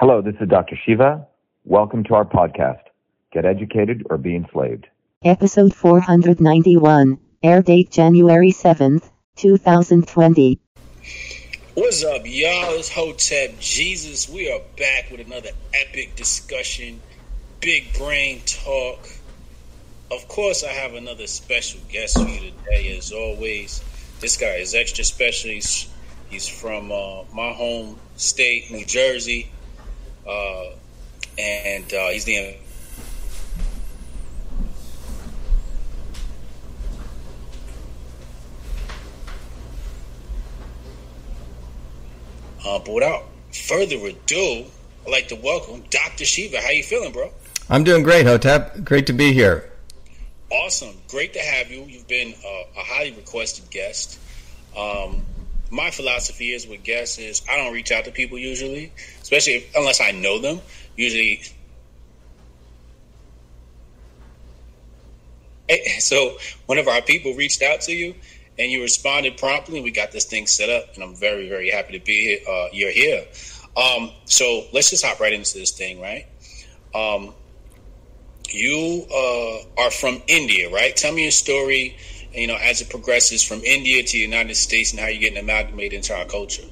Hello, this is Dr. Shiva. Welcome to our podcast, Get Educated or Be Enslaved. Episode 491, air date January 7th, 2020. What's up, y'all? It's Hotep Jesus. We are back with another epic discussion, big brain talk. Of course, I have another special guest for you today, as always. This guy is extra special. He's from my home state, New Jersey. And he's the but without further ado, I'd like to welcome Dr. Shiva. How you feeling, bro? I'm doing great, Hotep. Great to be here. Awesome. Great to have you. You've been a highly requested guest. My philosophy is with guests is I don't reach out to people usually, especially unless I know them. Usually, so whenever our people reached out to you and you responded promptly, we got this thing set up, and I'm very, very happy to be here. You're here. So let's just hop right into this thing, right? You are from India, right? Tell me your story. You know, as it progresses from India to the United States and how you're getting amalgamated into our culture.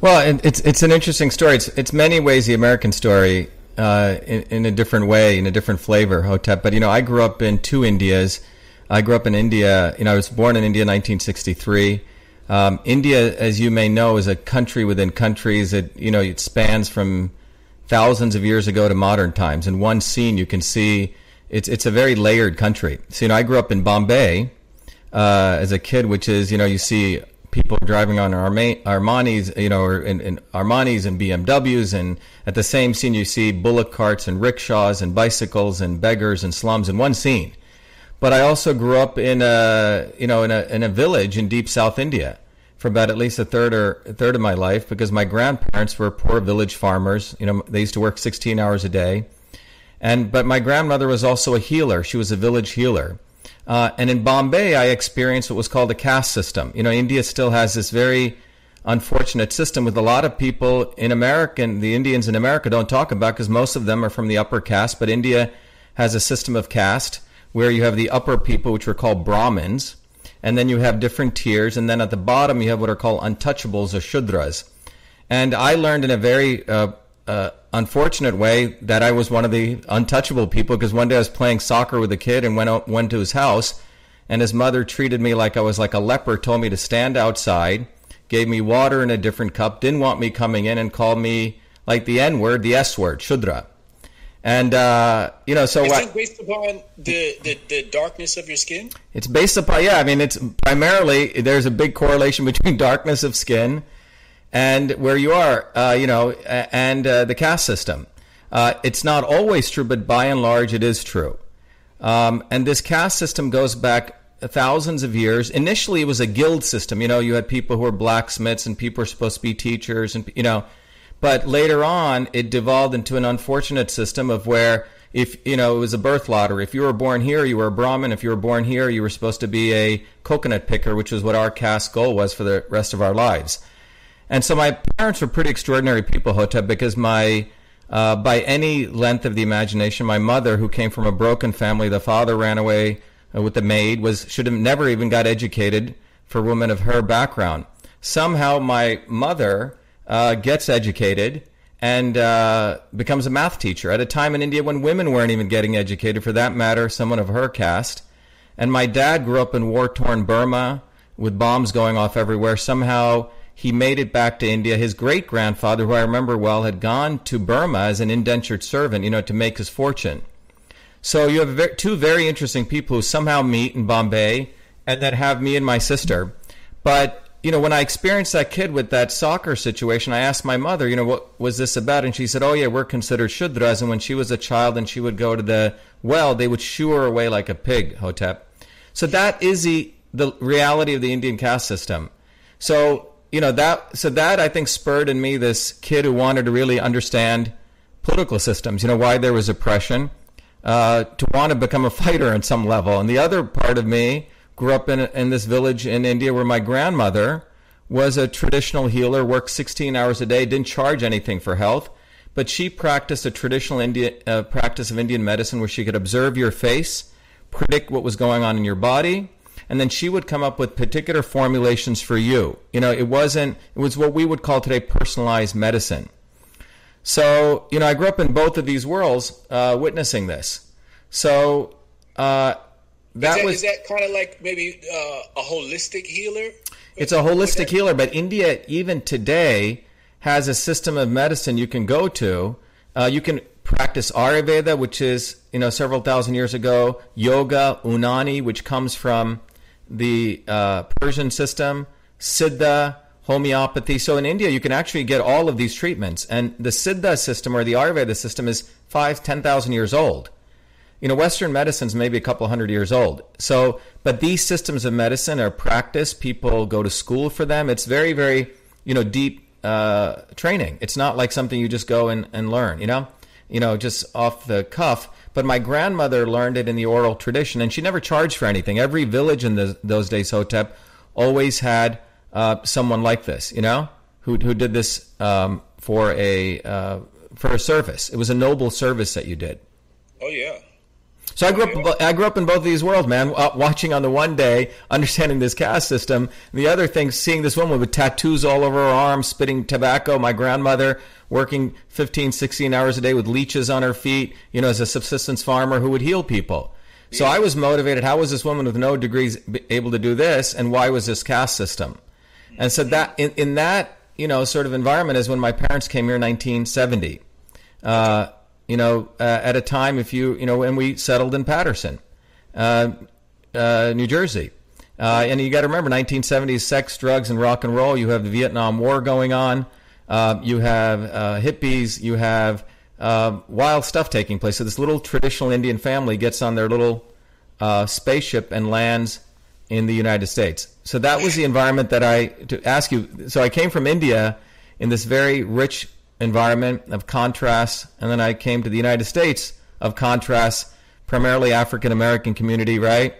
Well, it's an interesting story. It's many ways the American story in a different way, in a different flavor, Hotep. But, you know, I grew up in two Indias. I grew up in India. You know, I was born in India in 1963. India, as you may know, is a country within countries. It spans from thousands of years ago to modern times. In one scene, you can see it's a very layered country. So, you know, I grew up in Bombay as a kid, which is, you know, you see people driving on Armani's, you know, or in Armani's and BMWs. And at the same scene, you see bullock carts and rickshaws and bicycles and beggars and slums in one scene. But I also grew up in a village in deep South India for about at least a third of my life, because my grandparents were poor village farmers. You know, they used to work 16 hours a day. But my grandmother was also a healer. She was a village healer. And in Bombay, I experienced what was called a caste system. You know, India still has this very unfortunate system with a lot of people in America, and the Indians in America don't talk about, because most of them are from the upper caste. But India has a system of caste where you have the upper people, which were called Brahmins. And then you have different tiers. And then at the bottom, you have what are called untouchables or Shudras. And I learned in a very unfortunate way that I was one of the untouchable people, because one day I was playing soccer with a kid and went to his house, and his mother treated me like I was like a leper, told me to stand outside, gave me water in a different cup, didn't want me coming in, and called me like the N-word, the S-word, Shudra. And, you know, so what? Is it based upon the darkness of your skin? It's based upon, yeah, I mean, it's primarily, there's a big correlation between darkness of skin and where you are, you know, and the caste system. It's not always true, but by and large, it is true. And this caste system goes back thousands of years. Initially, it was a guild system. You know, you had people who were blacksmiths and people were supposed to be teachers, and you know. But later on, it devolved into an unfortunate system of where, if you know, it was a birth lottery. If you were born here, you were a Brahmin. If you were born here, you were supposed to be a coconut picker, which is what our caste goal was for the rest of our lives. And so my parents were pretty extraordinary people, Hotep, because my, by any length of the imagination, my mother, who came from a broken family, the father ran away with the maid, should have never even got educated for women of her background. Somehow my mother gets educated and becomes a math teacher at a time in India when women weren't even getting educated, for that matter, someone of her caste. And my dad grew up in war-torn Burma with bombs going off everywhere. Somehow he made it back to India. His great-grandfather, who I remember well, had gone to Burma as an indentured servant, you know, to make his fortune. So you have two very interesting people who somehow meet in Bombay, and that have me and my sister. But, you know, when I experienced that kid with that soccer situation, I asked my mother, you know, what was this about? And she said, oh, yeah, we're considered Shudras. And when she was a child and she would go to the well, they would shoo her away like a pig, Hotep. So that is the reality of the Indian caste system. So, you know, that I think spurred in me this kid who wanted to really understand political systems, you know, why there was oppression, to want to become a fighter on some level. And the other part of me grew up in this village in India where my grandmother was a traditional healer, worked 16 hours a day, didn't charge anything for health. but she practiced a traditional practice of Indian medicine where she could observe your face, predict what was going on in your body, and then she would come up with particular formulations for you. You know, it was what we would call today personalized medicine. So, you know, I grew up in both of these worlds witnessing this. So Is that kind of like maybe a holistic healer? It's a holistic healer, but India, even today, has a system of medicine you can go to. You can practice Ayurveda, which is, you know, several thousand years ago, yoga, Unani, which comes from the Persian system, Siddha, homeopathy. So in India, you can actually get all of these treatments. And the Siddha system or the Ayurveda system is 5,000 to 10,000 years old. You know, Western medicine's maybe a couple hundred years old. So, but these systems of medicine are practiced. People go to school for them. It's very, very, you know, deep training. It's not like something you just go and learn, you know, just off the cuff. But my grandmother learned it in the oral tradition, and she never charged for anything. Every village in those days, Hotep, always had someone like this, you know, who did this for a service. It was a noble service that you did. Oh, yeah. So I grew up in both of these worlds, man, watching on the one day, understanding this caste system. The other thing, seeing this woman with tattoos all over her arms, spitting tobacco, my grandmother working 15, 16 hours a day with leeches on her feet, you know, as a subsistence farmer who would heal people. Yeah. So I was motivated. How was this woman with no degrees able to do this? And why was this caste system? And so that in that, you know, sort of environment is when my parents came here in 1970. You know, at a time, if you know, when we settled in Patterson, New Jersey. And you got to remember, 1970s, sex, drugs, and rock and roll. You have the Vietnam War going on. You have hippies. You have wild stuff taking place. So this little traditional Indian family gets on their little spaceship and lands in the United States. So that was the environment that to ask you. So I came from India in this very rich environment of contrast, and then I came to the United States of contrast, primarily African American community, right?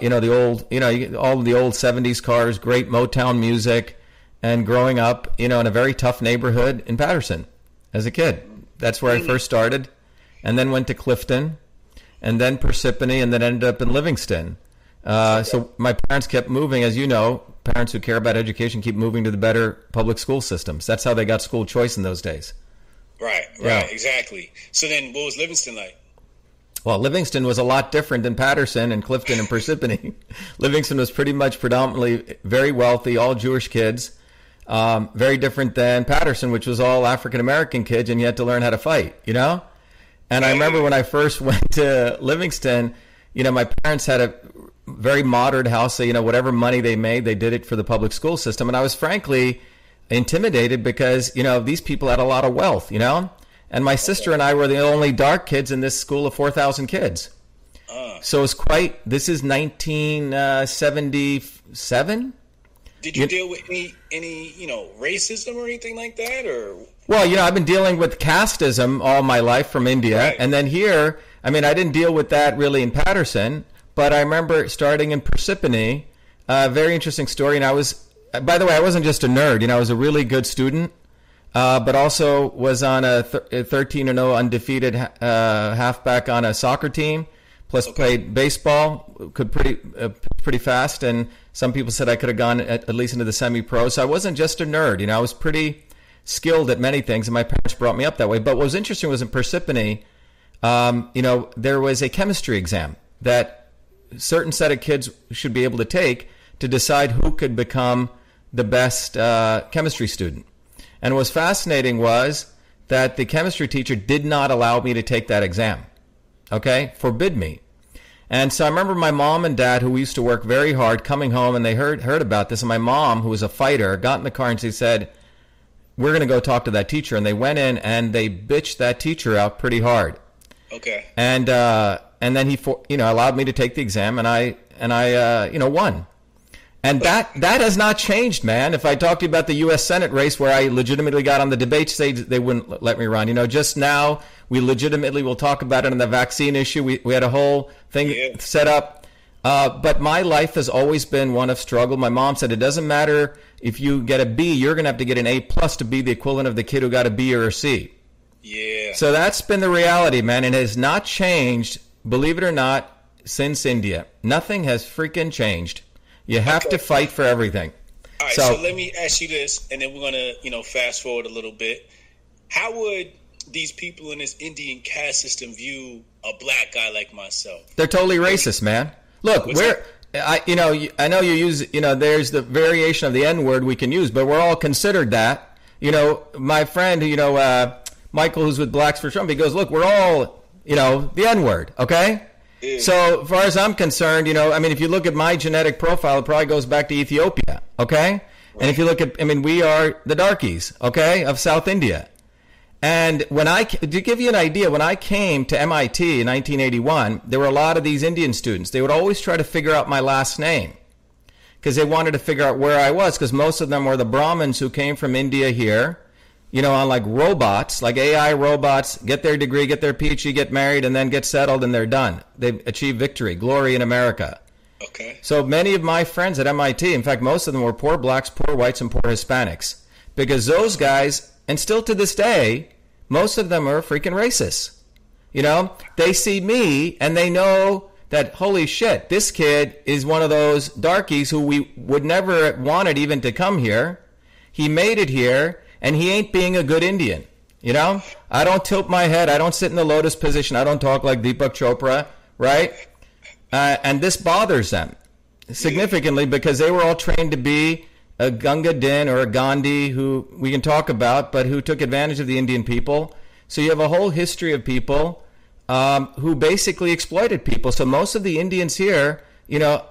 You know, all of the old 70s cars, great Motown music, and growing up, you know, in a very tough neighborhood in Patterson as a kid. That's where I first started, and then went to Clifton, and then Parsippany, and then ended up in Livingston. So my parents kept moving, as you know. Parents who care about education keep moving to the better public school systems. That's how they got school choice in those days. Right, yeah. Exactly. So then what was Livingston like? Well, Livingston was a lot different than Patterson and Clifton and Parsippany. Livingston was pretty much predominantly very wealthy, all Jewish kids, very different than Patterson, which was all African-American kids, and you had to learn how to fight, you know? And I remember when I first went to Livingston, you know, my parents had a very modern house. So, you know, whatever money they made, they did it for the public school system. And I was frankly intimidated because, you know, these people had a lot of wealth, you know, and my sister and I were the only dark kids in this school of 4,000 kids. So it's quite, this is 1977. Did you deal with any, you know, racism or anything like that? Or? Well, you know, I've been dealing with casteism all my life from India. Right. And then here, I mean, I didn't deal with that really in Patterson. But I remember starting in Parsippany, a very interesting story. And I was, by the way, I wasn't just a nerd. You know, I was a really good student, but also was on a 13-0 undefeated halfback on a soccer team, plus played baseball, could pretty fast. And some people said I could have gone at least into the semi-pro. So I wasn't just a nerd. You know, I was pretty skilled at many things, and my parents brought me up that way. But what was interesting was in Parsippany, you know, there was a chemistry exam that certain set of kids should be able to take to decide who could become the best chemistry student. And what was fascinating was that the chemistry teacher did not allow me to take that exam, okay? Forbid me. And so I remember my mom and dad, who used to work very hard, coming home, and they heard about this. And my mom, who was a fighter, got in the car and she said, we're going to go talk to that teacher. And they went in and they bitched that teacher out pretty hard. Okay. And then he, you know, allowed me to take the exam, and I you know, won. And that has not changed, man. If I talk to you about the U.S. Senate race where I legitimately got on the debate stage, they wouldn't let me run. You know, just now we legitimately will talk about it on the vaccine issue. We had a whole thing set up. But my life has always been one of struggle. My mom said it doesn't matter if you get a B, you're going to have to get an A+ to be the equivalent of the kid who got a B or a C. So that's been the reality, man. It has not changed, believe it or not, since India. Nothing has freaking changed. You have to fight for everything. All right, so let me ask you this, and then we're going to, you know, fast forward a little bit. How would these people in this Indian caste system view a black guy like myself? They're totally racist, man. Look, I know you use, you know, there's the variation of the N-word we can use, but we're all considered that. You know, my friend, you know, Michael, who's with Blacks for Trump, he goes, look, we're all, you know, the N-word, okay? Yeah. So far as I'm concerned, you know, I mean, if you look at my genetic profile, it probably goes back to Ethiopia, okay? Right. And if you look at, I mean, we are the darkies, okay, of South India. And when I, to give you an idea, when I came to MIT in 1981, there were a lot of these Indian students. They would always try to figure out my last name because they wanted to figure out where I was, because most of them were the Brahmins who came from India here, you know, on like robots, like AI robots, get their degree, get their PhD, get married, and then get settled, and they're done. They've achieved victory, glory in America. Okay. So many of my friends at MIT, in fact, most of them were poor blacks, poor whites, and poor Hispanics, because those guys, and still to this day, most of them are freaking racist. You know, they see me and they know that, holy shit, this kid is one of those darkies who we would never have wanted even to come here. He made it here and he ain't being a good Indian. You know, I don't tilt my head. I don't sit in the lotus position. I don't talk like Deepak Chopra. Right. And this bothers them significantly because they were all trained to be a Gunga Din or a Gandhi, who we can talk about, but who took advantage of the Indian people. So you have a whole history of people who basically exploited people. So most of the Indians here, you know,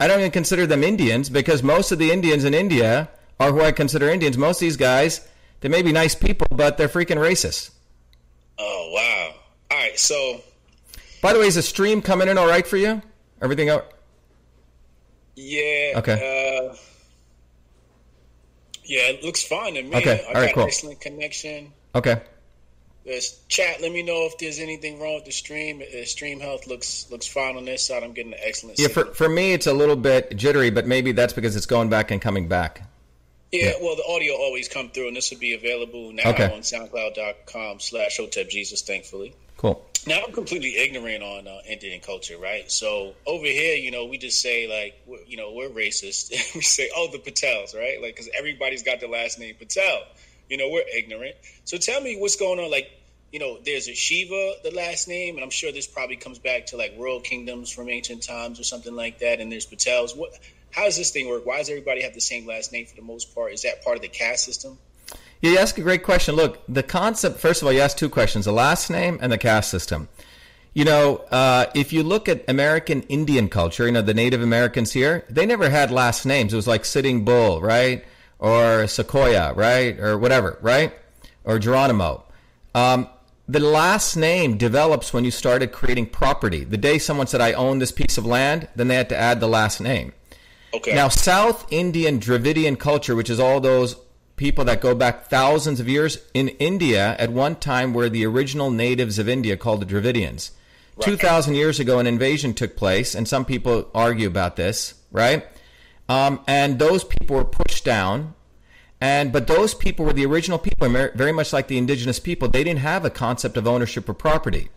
I don't even consider them Indians, because most of the Indians in India are who I consider Indians. Most of these guys, they may be nice people, but they're freaking racist. Oh, wow. All right, so... By the way, is the stream coming in all right for you? Everything out? Yeah. Okay. Yeah, it looks fine to me. Okay, all right, cool. I got an excellent connection. Okay. There's chat, let me know if there's anything wrong with the stream. Stream health looks fine on this side. I'm getting an excellent signal. Yeah, for me, it's a little bit jittery, but maybe that's because it's going back and coming back. Yeah, well, the audio always come through, and this will be available now on SoundCloud.com/HotepJesus, thankfully. Cool. Now, I'm completely ignorant on Indian culture, right? So over here, you know, we just say, like, you know, we're racist. We say, oh, the Patels, right? Like, because everybody's got the last name Patel. You know, we're ignorant. So tell me what's going on. Like, you know, there's a Shiva, the last name, and I'm sure this probably comes back to, like, royal kingdoms from ancient times or something like that, and there's Patels. How does this thing work? Why does everybody have the same last name for the most part? Is that part of the caste system? Yeah, you ask a great question. Look, the concept, first of all, you asked two questions, the last name and the caste system. You know, if you look at American Indian culture, you know, the Native Americans here, they never had last names. It was like Sitting Bull, right? Or Sequoia, right? Or whatever, right? Or Geronimo. The last name develops when you started creating property. The day someone said, I own this piece of land, then they had to add the last name. Okay. Now, South Indian Dravidian culture, which is all those people that go back thousands of years in India, at one time were the original natives of India called the Dravidians. Right. 2,000 years ago, an invasion took place, and some people argue about this, right? And those people were pushed down, but those people were the original people, very much like the indigenous people. They didn't have a concept of ownership or property.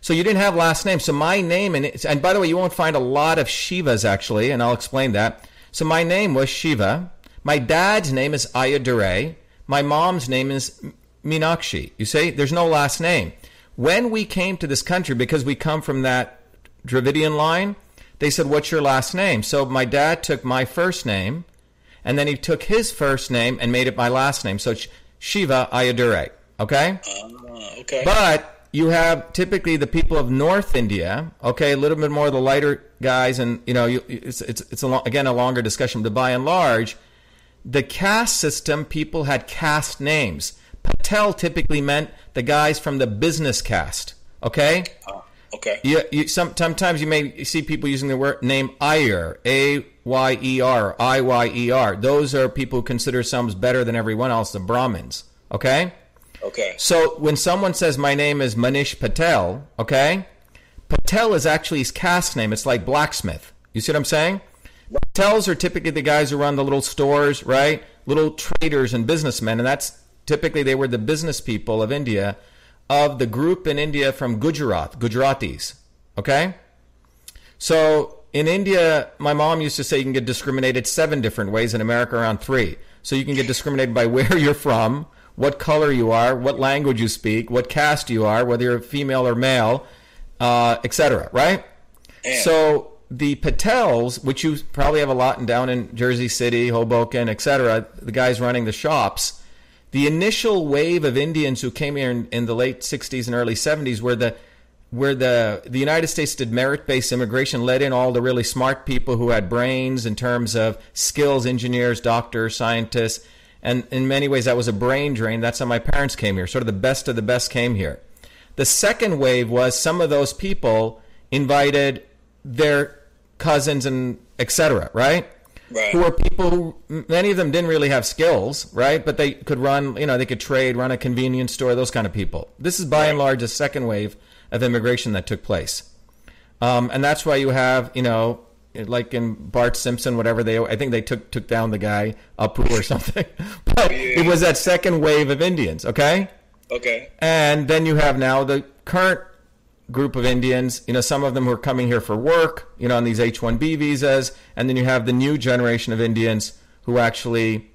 So you didn't have last names. So my name, and by the way, you won't find a lot of Shivas, actually, and I'll explain that. So my name was Shiva. My dad's name is Ayadure. My mom's name is Meenakshi. You see, there's no last name. When we came to this country, because we come from that Dravidian line, they said, what's your last name? So my dad took my first name, and then he took his first name and made it my last name. So Shiva Ayadure, okay? Okay. But... you have typically the people of North India, okay, a little bit more of the lighter guys, and you know, it's a longer discussion, but by and large, the caste system, people had caste names. Patel typically meant the guys from the business caste, okay? Okay. Sometimes you may see people using the name Iyer, A-Y-E-R, I-Y-E-R. Those are people who consider themselves better than everyone else, the Brahmins, okay? Okay. So when someone says my name is Manish Patel, okay, Patel is actually his caste name. It's like blacksmith. You see what I'm saying? Patels are typically the guys who run the little stores, right? Little traders and businessmen, and that's typically they were the business people of India. of the group in India from Gujarat, Gujaratis, okay? So in India, my mom used to say you can get discriminated 7 different ways, in America around 3. So you can get discriminated by where you're from, what color you are, what language you speak, what caste you are, whether you're female or male, etc., right? Damn. So the Patels, which you probably have a lot down in Jersey City, Hoboken, etc., the guys running the shops, the initial wave of Indians who came here in the late 60s and early 70s, where the United States did merit-based immigration, let in all the really smart people who had brains in terms of skills, engineers, doctors, scientists, and in many ways that was a brain drain. That's how my parents came here. Sort of the best came here. The second wave was some of those people invited their cousins and et cetera, right? Right. Who were people who, many of them didn't really have skills, right? But they could run, they could trade, run a convenience store, those kind of people. This is by and large a second wave of immigration that took place. And that's why you have, like in Bart Simpson, whatever I think they took down the guy, Apu or something. But yeah. It was that second wave of Indians, okay? Okay. And then you have now the current group of Indians, some of them who are coming here for work, on these H-1B visas, and then you have the new generation of Indians who actually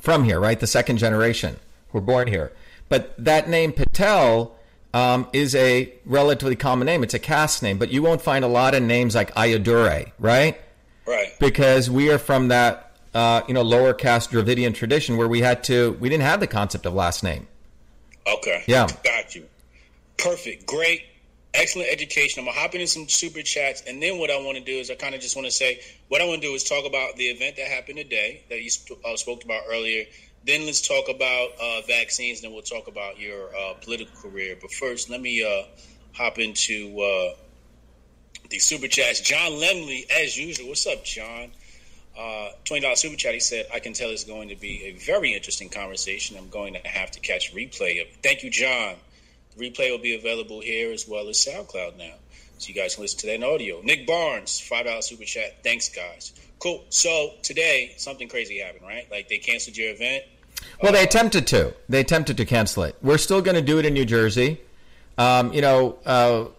from here, right? The second generation who were born here. But that name Patel is a relatively common name. It's a caste name, but you won't find a lot of names like Ayadure, right? Right. Because we are from that, lower caste Dravidian tradition where we didn't have the concept of last name. Okay. Yeah. Got you. Perfect. Great. Excellent education. I'm going to hop into some super chats, and then what I want to do is talk about the event that happened today that you spoke about earlier. Then let's talk about vaccines, and then we'll talk about your political career. But first, let me hop into the super chats. John Lemley, as usual. What's up, John? $20 super chat. He said, I can tell it's going to be a very interesting conversation. I'm going to have to catch replay of it. Thank you, John. Replay will be available here as well as SoundCloud now, so you guys can listen to that in audio. Nick Barnes, $5 super chat. Thanks, guys. Cool. So today, something crazy happened, right? Like they canceled your event. Well, they attempted to. They attempted to cancel it. We're still going to do it in New Jersey. The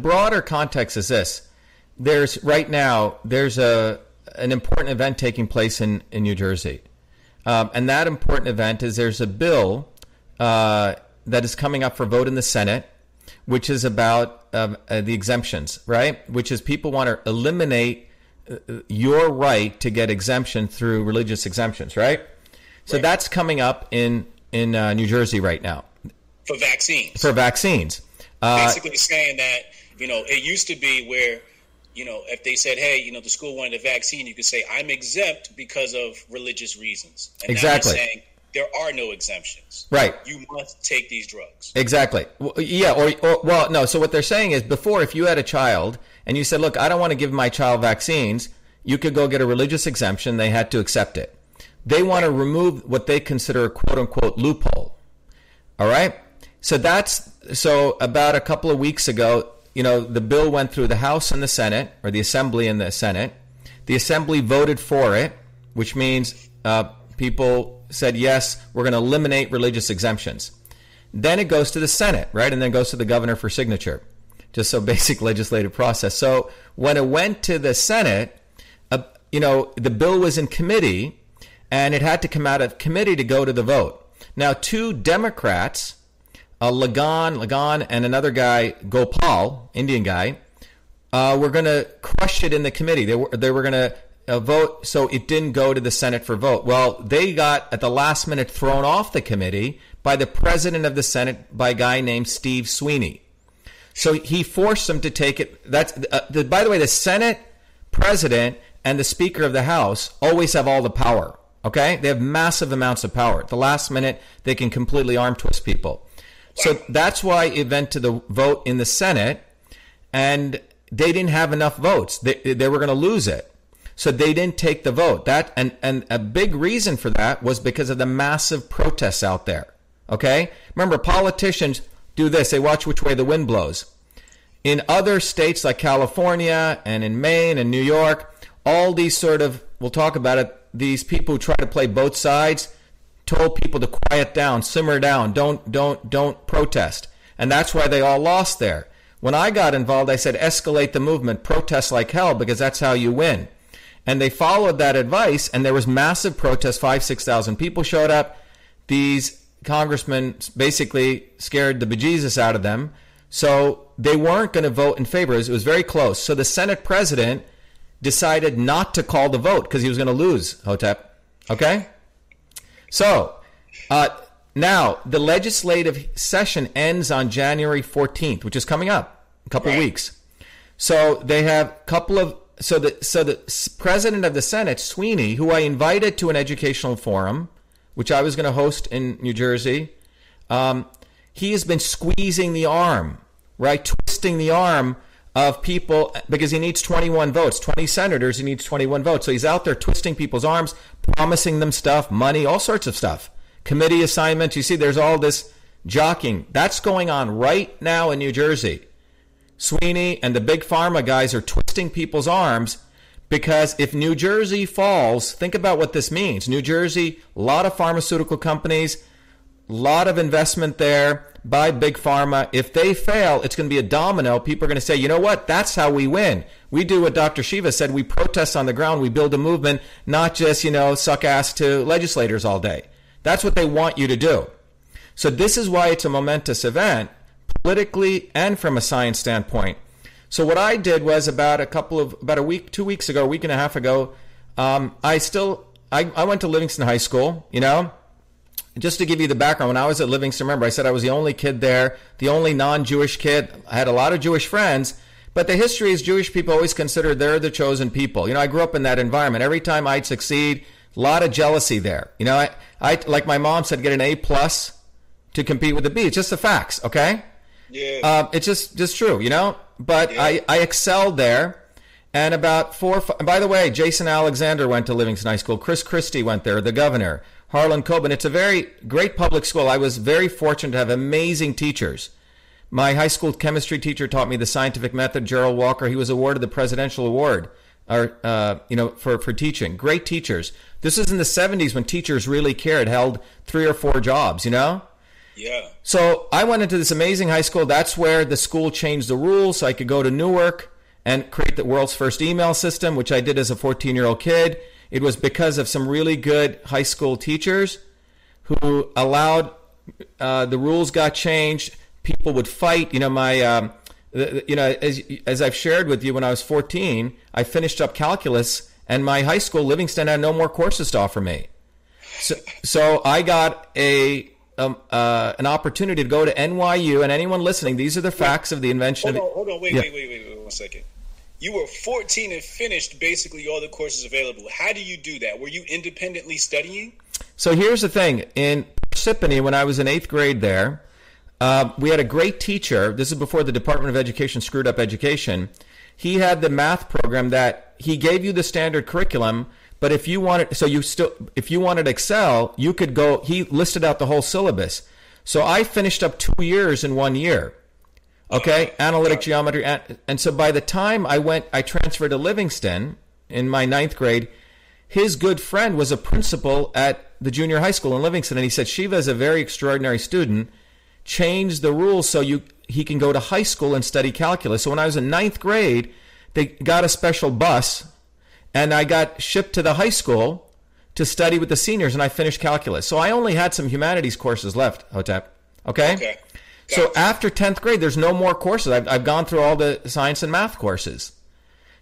broader context is this: there's an important event taking place in New Jersey, and that important event is there's a bill. That is coming up for vote in the Senate, which is about the exemptions, right? Which is people want to eliminate your right to get exemption through religious exemptions, right? So right. That's coming up in New Jersey right now. For vaccines. Basically saying that, it used to be where, if they said, hey, the school wanted a vaccine, you could say, I'm exempt because of religious reasons. And exactly. Now they're saying, there are no exemptions. Right. You must take these drugs. Exactly. Yeah. Well, no. So what they're saying is before, if you had a child and you said, look, I don't want to give my child vaccines, you could go get a religious exemption. They had to accept it. They want to remove what they consider a quote unquote loophole. All right. So about a couple of weeks ago, the bill went through the House and the Senate, or the Assembly and the Senate. The Assembly voted for it, which means people said, yes, we're going to eliminate religious exemptions. Then it goes to the Senate, right? And then goes to the governor for signature. Just so basic legislative process. So when it went to the Senate, the bill was in committee and it had to come out of committee to go to the vote. Now, 2 Democrats, Lagan and another guy, Gopal, Indian guy, were going to crush it in the committee. They were going to vote, so it didn't go to the Senate for vote. Well, they got at the last minute thrown off the committee by the president of the Senate, by a guy named Steve Sweeney. So he forced them to take it. By the way, the Senate president and the Speaker of the House always have all the power. Okay, they have massive amounts of power. At the last minute, they can completely arm twist people. So that's why it went to the vote in the Senate, and they didn't have enough votes. They were going to lose it. So they didn't take the vote. And a big reason for that was because of the massive protests out there. Okay? Remember, politicians do this. They watch which way the wind blows. In other states like California and in Maine and New York, all these we'll talk about it, these people who try to play both sides told people to quiet down, simmer down, don't protest. And that's why they all lost there. When I got involved, I said, escalate the movement, protest like hell, because that's how you win. And they followed that advice, and there was massive protest. 5,000-6,000 people showed up. These congressmen basically scared the bejesus out of them. So they weren't going to vote in favor. It was very close. So the Senate president decided not to call the vote because he was going to lose, Hotep. Okay? So now the legislative session ends on January 14th, which is coming up a couple of weeks. So they have a couple of so the president of the Senate, Sweeney, who I invited to an educational forum, which I was going to host in New Jersey, he has been squeezing the arm, right, twisting the arm of people because he needs 21 votes, 20 senators, he needs 21 votes. So he's out there twisting people's arms, promising them stuff, money, all sorts of stuff. Committee assignments, you see there's all this jockeying. That's going on right now in New Jersey. Sweeney and the big pharma guys are twisting people's arms because if New Jersey falls, think about what this means. New Jersey, a lot of pharmaceutical companies, a lot of investment there by big pharma. If they fail, it's going to be a domino. People are going to say, you know what? That's how we win. We do what Dr. Shiva said. We protest on the ground. We build a movement, not just, you know, suck ass to legislators all day. That's what they want you to do. So this is why it's a momentous event politically and from a science standpoint. So what I did was about a week and a half ago, I went to Livingston High School, you know. Just to give you the background, when I was at Livingston, remember, I said I was the only kid there, the only non-Jewish kid. I had a lot of Jewish friends, but the history is Jewish people always considered they're the chosen people. You know, I grew up in that environment. Every time I'd succeed, a lot of jealousy there. You know, I like my mom said, get an A+ to compete with a B. It's just the facts, okay? Yeah. It's just true, you know? But yeah. I excelled there. And about by the way, Jason Alexander went to Livingston High School. Chris Christie went there, the governor. Harlan Coben. It's a very great public school. I was very fortunate to have amazing teachers. My high school chemistry teacher taught me the scientific method, Gerald Walker. He was awarded the presidential award for teaching. Great teachers. This is in the 70s when teachers really cared, held 3 or 4 jobs, you know? Yeah. So I went into this amazing high school. That's where the school changed the rules so I could go to Newark and create the world's first email system, which I did as a 14-year-old kid. It was because of some really good high school teachers who allowed the rules got changed. People would fight. You know, as I've shared with you, when I was 14, I finished up calculus, and my high school, Livingston, had no more courses to offer me. So I got an opportunity to go to NYU. And anyone listening, these are the facts of the invention. Hold on, wait, 1 second. You were 14 and finished basically all the courses available. How do you do that? Were you independently studying? So here's the thing. In Parsippany, when I was in 8th grade there, we had a great teacher. This is before the Department of Education screwed up education. He had the math program that he gave you the standard curriculum, but if you wanted to excel, you could go. He listed out the whole syllabus. So I finished up 2 years in 1 year. Okay, analytic geometry. And so by the time I transferred to Livingston in my 9th grade, his good friend was a principal at the junior high school in Livingston. And he said, Shiva is a very extraordinary student. Change the rules so he can go to high school and study calculus. So when I was in 9th grade, they got a special bus, and I got shipped to the high school to study with the seniors, and I finished calculus. So I only had some humanities courses left, Hotep. Okay. So after 10th grade, there's no more courses. I've gone through all the science and math courses.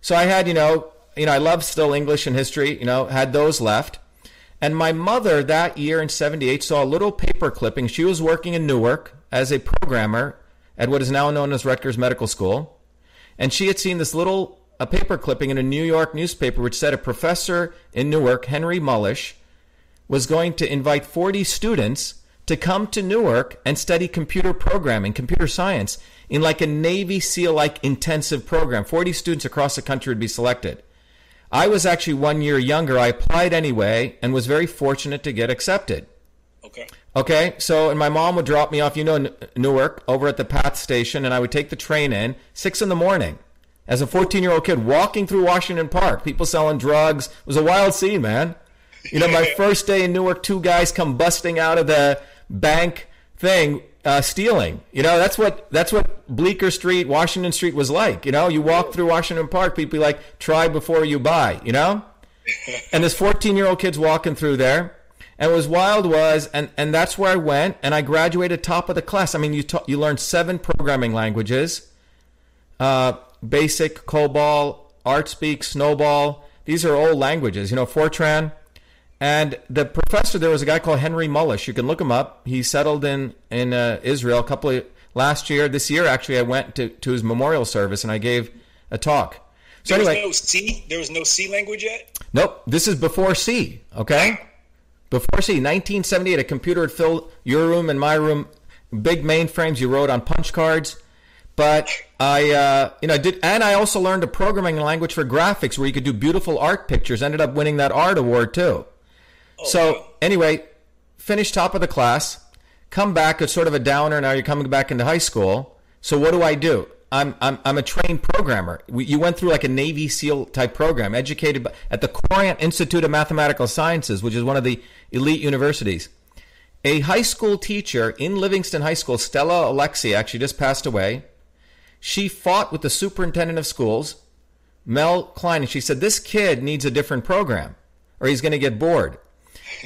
So I had, you know, I love still English and history, you know, had those left. And my mother that year in 78 saw a little paper clipping. She was working in Newark as a programmer at what is now known as Rutgers Medical School. And she had seen this little paper clipping in a New York newspaper which said a professor in Newark, Henry Mullish, was going to invite 40 students to come to Newark and study computer programming, computer science, in like a Navy SEAL-like intensive program. 40 students across the country would be selected. I was actually 1 year younger. I applied anyway and was very fortunate to get accepted. Okay, so and my mom would drop me off, you know, Newark, over at the PATH station, and I would take the train in, 6 in the morning, as a 14-year-old kid walking through Washington Park, people selling drugs. It was a wild scene, man. You know, my first day in Newark, two guys come busting out of the bank thing, stealing. You know, that's what Bleecker Street, Washington Street was like. You know, you walk through Washington Park, people be like, try before you buy, you know? And this 14-year-old kid's walking through there. And what was wild was, and that's where I went, and I graduated top of the class. I mean, you learned 7 programming languages, basic, COBOL, ArtSpeak, Snowball. These are old languages, you know, Fortran. And the professor, there was a guy called Henry Mullish. You can look him up. He settled in Israel this year actually, I went to his memorial service and I gave a talk. So there was no C language yet? Nope. This is before C, okay? Before C, 1978, a computer had filled your room and my room, big mainframes you wrote on punch cards. But I also learned a programming language for graphics where you could do beautiful art pictures. Ended up winning that art award too. Oh, so wow. Anyway, finished top of the class, come back, it's sort of a downer. Now you're coming back into high school. So what do? I'm a trained programmer. You went through like a Navy SEAL type program, educated at the Corriente Institute of Mathematical Sciences, which is one of the elite universities. A high school teacher in Livingston High School, Stella Alexiak, she just passed away. She fought with the superintendent of schools, Mel Klein, and she said, this kid needs a different program or he's going to get bored.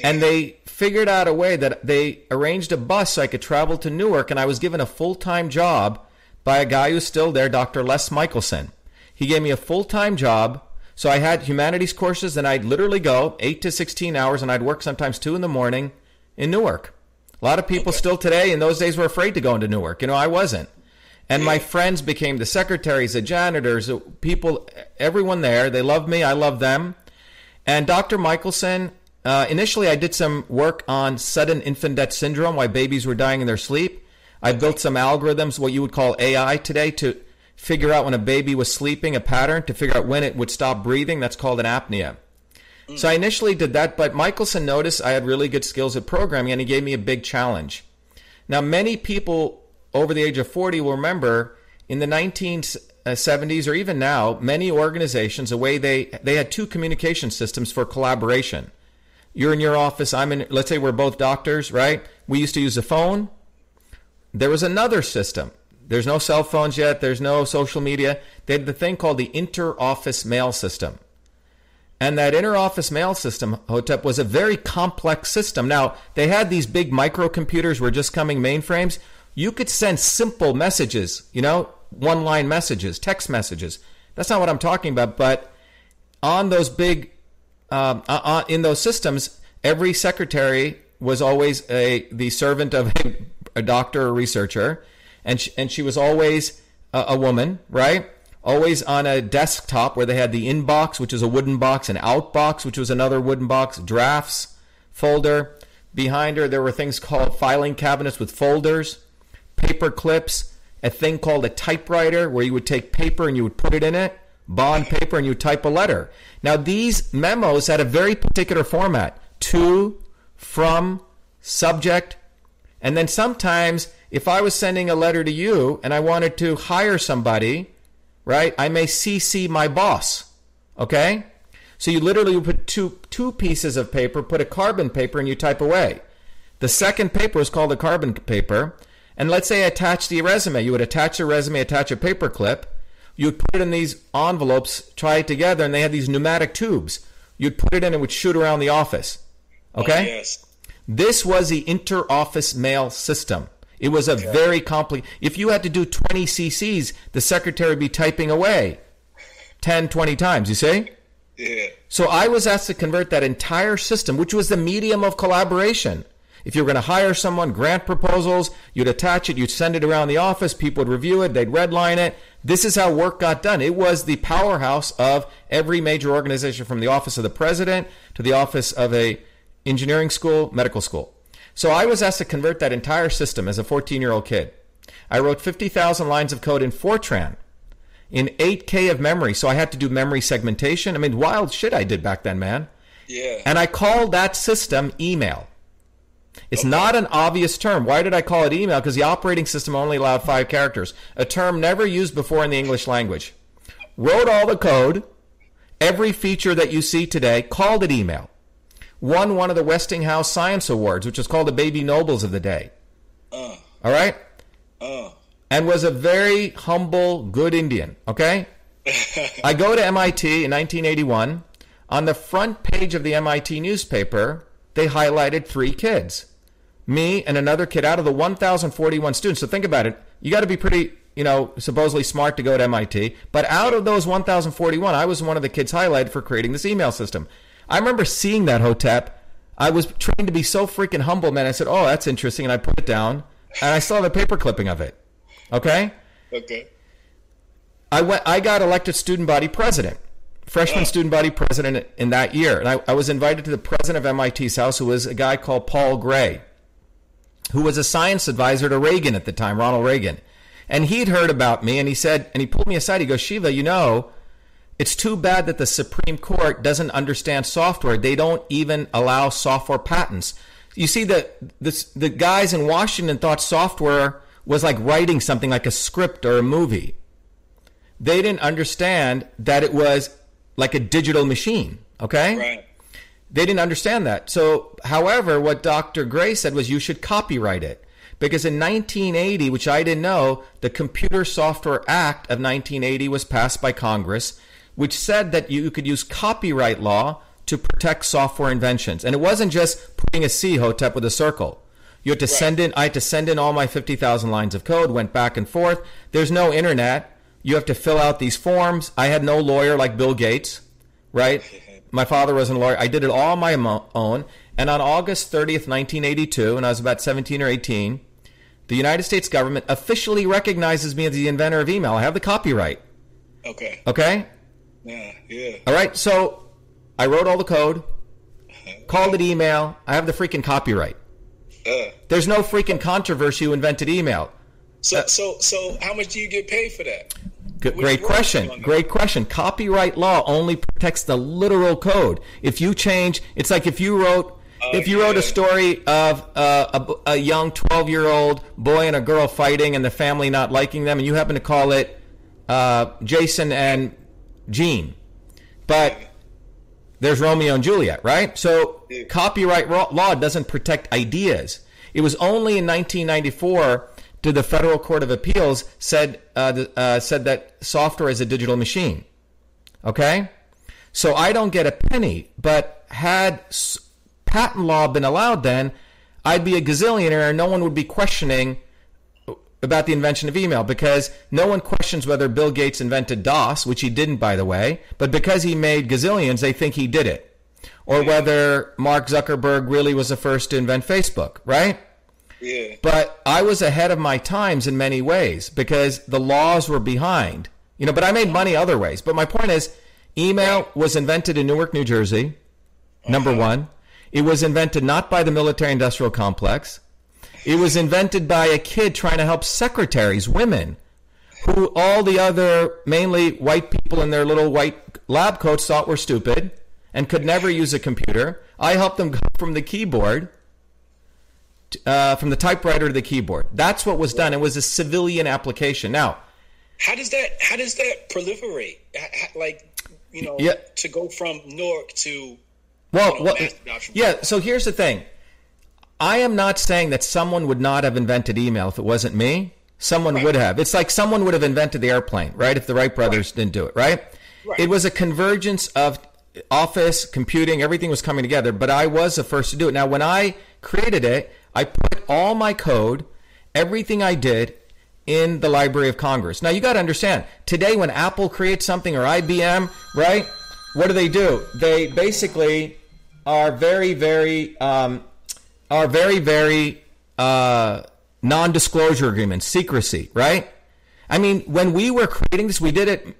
And they figured out a way that they arranged a bus so I could travel to Newark, and I was given a full-time job by a guy who's still there, Dr. Les Michelson. He gave me a full-time job, so I had humanities courses, and I'd literally go 8 to 16 hours, and I'd work sometimes 2 in the morning in Newark. A lot of people still today in those days were afraid to go into Newark. You know, I wasn't. And my friends became the secretaries, the janitors, people, everyone there. They loved me. I loved them. And Dr. Michelson, initially I did some work on sudden infant death syndrome, why babies were dying in their sleep. I built some algorithms, what you would call AI today, to figure out when a baby was sleeping, a pattern, to figure out when it would stop breathing. That's called an apnea. So I initially did that, but Michelson noticed I had really good skills at programming, and he gave me a big challenge. Now, many people over the age of 40 will remember in the 1970s or even now, many organizations, the way they had two communication systems for collaboration. You're in your office, let's say we're both doctors, right? We used to use the phone. There was another system. There's no cell phones yet. There's no social media. They had the thing called the inter-office mail system. And that inter-office mail system, Hotep, was a very complex system. Now, they had these big microcomputers were just coming mainframes. You could send simple messages, you know, one-line messages, text messages. That's not what I'm talking about. But on those big, in those systems, every secretary was always the servant of a doctor or researcher, and she was always a woman, right? Always on a desktop where they had the inbox, which is a wooden box, an outbox, which was another wooden box, drafts, folder. Behind her, there were things called filing cabinets with folders, paper clips, a thing called a typewriter where you would take paper and you would put it in it, bond paper, and you type a letter. Now, these memos had a very particular format, to, from, subject. And then sometimes if I was sending a letter to you and I wanted to hire somebody, right, I may CC my boss, okay? So you literally would put two pieces of paper, put a carbon paper, and you type away. The second paper is called a carbon paper. And let's say I attach the resume. You would attach a resume, attach a paper clip. You'd put it in these envelopes, tie it together, and they had these pneumatic tubes. You'd put it in and it would shoot around the office. Okay? Oh, yes. This was the inter-office mail system. It was very complicated. If you had to do 20 CCs, the secretary would be typing away 10, 20 times, you see? Yeah. So I was asked to convert that entire system, which was the medium of collaboration. If you were going to hire someone, grant proposals, you'd attach it, you'd send it around the office, people would review it, they'd redline it. This is how work got done. It was the powerhouse of every major organization, from the office of the president to the office of a engineering school, medical school. So I was asked to convert that entire system as a 14-year-old kid. I wrote 50,000 lines of code in Fortran, in 8K of memory. So I had to do memory segmentation. I mean, wild shit I did back then, man. Yeah. And I called that system email. It's not an obvious term. Why did I call it email? Because the operating system only allowed 5 characters, a term never used before in the English language. Wrote all the code, every feature that you see today, called it email. won one of the Westinghouse Science Awards, which was called the Baby Nobles of the day. All right? And was a very humble, good Indian, okay? I go to MIT in 1981. On the front page of the MIT newspaper, they highlighted three kids. Me and another kid out of the 1,041 students. So think about it. You got to be pretty, you know, supposedly smart to go to MIT. But out of those 1,041, I was one of the kids highlighted for creating this email system. I remember seeing that, Hotep. I was trained to be so freaking humble, man. I said, oh, that's interesting. And I put it down. And I saw the paper clipping of it. Okay? Okay. I got elected student body president, freshman student body president in that year. And I was invited to the president of MIT's house, who was a guy called Paul Gray, who was a science advisor to Reagan at the time, Ronald Reagan. And he'd heard about me, and he said, and he pulled me aside. He goes, Shiva, you know, it's too bad that the Supreme Court doesn't understand software. They don't even allow software patents. You see, the guys in Washington thought software was like writing something like a script or a movie. They didn't understand that it was like a digital machine, okay? Right. They didn't understand that. So, however, what Dr. Gray said was you should copyright it. Because in 1980, which I didn't know, the Computer Software Act of 1980 was passed by Congress, which said that you could use copyright law to protect software inventions. And it wasn't just putting a C, Hotep, with a circle. You had to send in, I had to send in all my 50,000 lines of code, went back and forth. There's no internet. You have to fill out these forms. I had no lawyer like Bill Gates, right? My father wasn't a lawyer. I did it all on my own. And on August 30th, 1982, when I was about 17 or 18, the United States government officially recognizes me as the inventor of email. I have the copyright. Okay. Okay? Yeah, yeah. All right, so I wrote all the code, called it email. I have the freaking copyright. There's no freaking controversy who invented email. So how much do you get paid for that? Great question. Great question. Copyright law only protects the literal code. If you change, it's like if you wrote a story of a young 12-year-old boy and a girl fighting and the family not liking them, and you happen to call it Jason and Jean, but there's Romeo and Juliet, right? So copyright law doesn't protect ideas. It was only in 1994 did the Federal Court of Appeals said that software is a digital machine. Okay? So I don't get a penny, but had patent law been allowed then, I'd be a gazillionaire and no one would be questioning about the invention of email, because no one questions whether Bill Gates invented DOS, which he didn't, by the way, but because he made gazillions, they think he did it. Or whether Mark Zuckerberg really was the first to invent Facebook, right? Yeah. But I was ahead of my times in many ways because the laws were behind. You know, but I made money other ways. But my point is, email was invented in Newark, New Jersey, number one. It was invented not by the military-industrial complex. It was invented by a kid trying to help secretaries, women, who all the other mainly white people in their little white lab coats thought were stupid and could never use a computer. I helped them go from the keyboard, from the typewriter to the keyboard. That's what was done. It was a civilian application. Now, how does that proliferate? To go from Newark to mass adoption. Yeah. So here's the thing. I am not saying that someone would not have invented email if it wasn't me. Someone would have. It's like someone would have invented the airplane, right? If the Wright brothers didn't do it, right? It was a convergence of office, computing, everything was coming together, but I was the first to do it. Now, when I created it, I put all my code, everything I did, in the Library of Congress. Now, you got to understand, today when Apple creates something or IBM, right, what do? They basically are very, very non-disclosure agreements, secrecy, right? I mean, when we were creating this, we did it,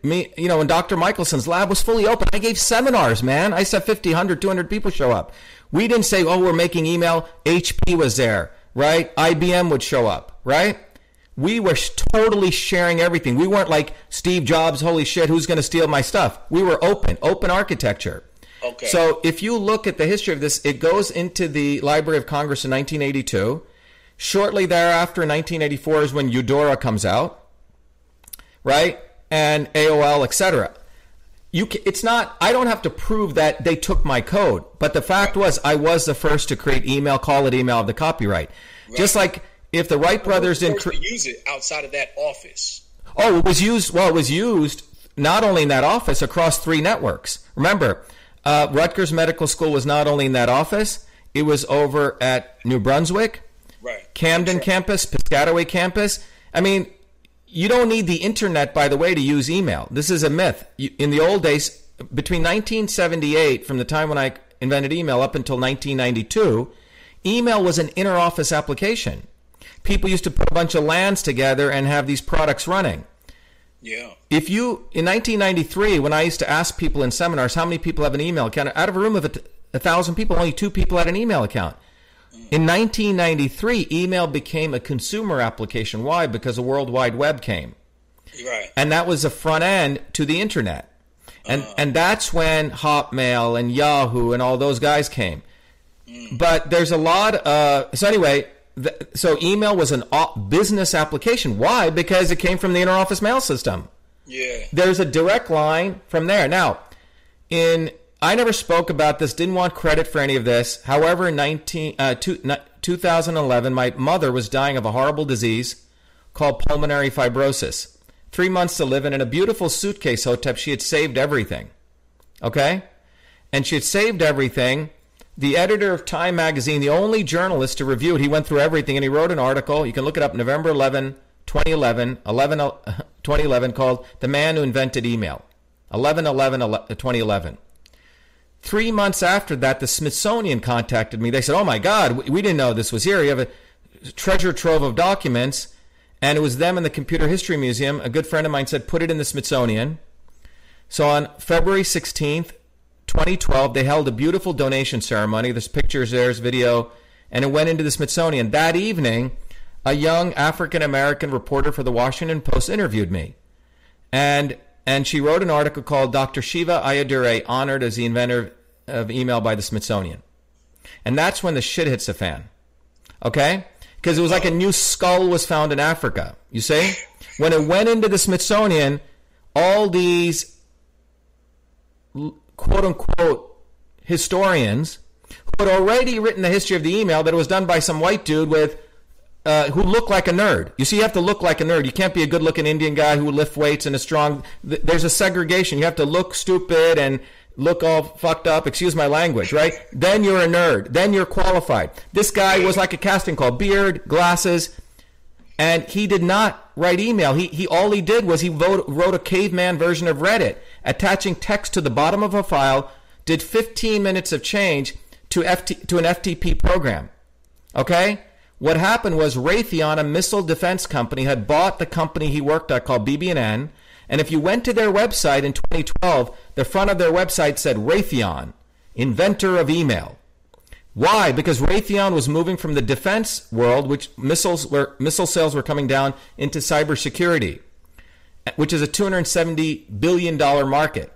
when Dr. Michelson's lab was fully open, I gave seminars, man. I said 50, 100, 200 people show up. We didn't say, oh, we're making email. HP was there, right? IBM would show up, right? We were totally sharing everything. We weren't like Steve Jobs, holy shit, who's going to steal my stuff? We were open architecture. Okay. So if you look at the history of this, it goes into the Library of Congress in 1982. Shortly thereafter, in 1984, is when Eudora comes out. Right? And AOL, etc. It's not, I don't have to prove that they took my code, but the fact was I was the first to create email, call it email of the copyright. Right. Just like if the Wright brothers didn't use it outside of that office. Oh, it was used. Well, it was used not only in that office across three networks. Remember, Rutgers Medical School was not only in that office. It was over at New Brunswick, right. Camden right. campus, Piscataway campus. I mean, you don't need the internet, by the way, to use email. This is a myth. In the old days, between 1978, from the time when I invented email up until 1992, email was an interoffice application. People used to put a bunch of LANs together and have these products running. Yeah. If you, in 1993, when I used to ask people in seminars, how many people have an email account? Out of a room of 1,000 people, only 2 people had an email account. In 1993, email became a consumer application. Why? Because the World Wide Web came. Right. And that was the front end to the internet. And that's when Hotmail and Yahoo and all those guys came. Mm. But there's a lot of... So anyway, so email was an business application. Why? Because it came from the interoffice mail system. Yeah. There's a direct line from there. Now, I never spoke about this, didn't want credit for any of this. However, in 2011, my mother was dying of a horrible disease called pulmonary fibrosis. 3 months to live, and in a beautiful suitcase, Hotep, she had saved everything. Okay? And she had saved everything. The editor of Time magazine, the only journalist to review it, he went through everything, and he wrote an article. You can look it up, November 11, 2011, called The Man Who Invented Email, 11/11/2011. 3 months after that, the Smithsonian contacted me. They said, oh, my God, we didn't know this was here. You have a treasure trove of documents. And it was them in the Computer History Museum. A good friend of mine said, put it in the Smithsonian. So on February 16th, 2012, they held a beautiful donation ceremony. There's pictures, there's video. And it went into the Smithsonian. That evening, a young African-American reporter for the Washington Post interviewed me. And she wrote an article called Dr. Shiva Ayadure, Honored as the Inventor of Email by the Smithsonian. And that's when the shit hits the fan. Okay? Because it was like a new skull was found in Africa. You see? When it went into the Smithsonian, all these quote-unquote historians who had already written the history of the email that it was done by some white dude with who look like a nerd. You see, you have to look like a nerd. You can't be a good-looking Indian guy who lift weights and is strong. There's a segregation. You have to look stupid and look all fucked up. Excuse my language, right? Then you're a nerd. Then you're qualified. This guy was like a casting call. Beard, glasses, and he did not write email. He all he did was he wrote a caveman version of Reddit, attaching text to the bottom of a file, did 15 minutes of change to an FTP program, okay? What happened was Raytheon, a missile defense company, had bought the company he worked at called BB&N. And if you went to their website in 2012, the front of their website said Raytheon, inventor of email. Why? Because Raytheon was moving from the defense world, which missile sales were coming down, into cybersecurity, which is a $270 billion market.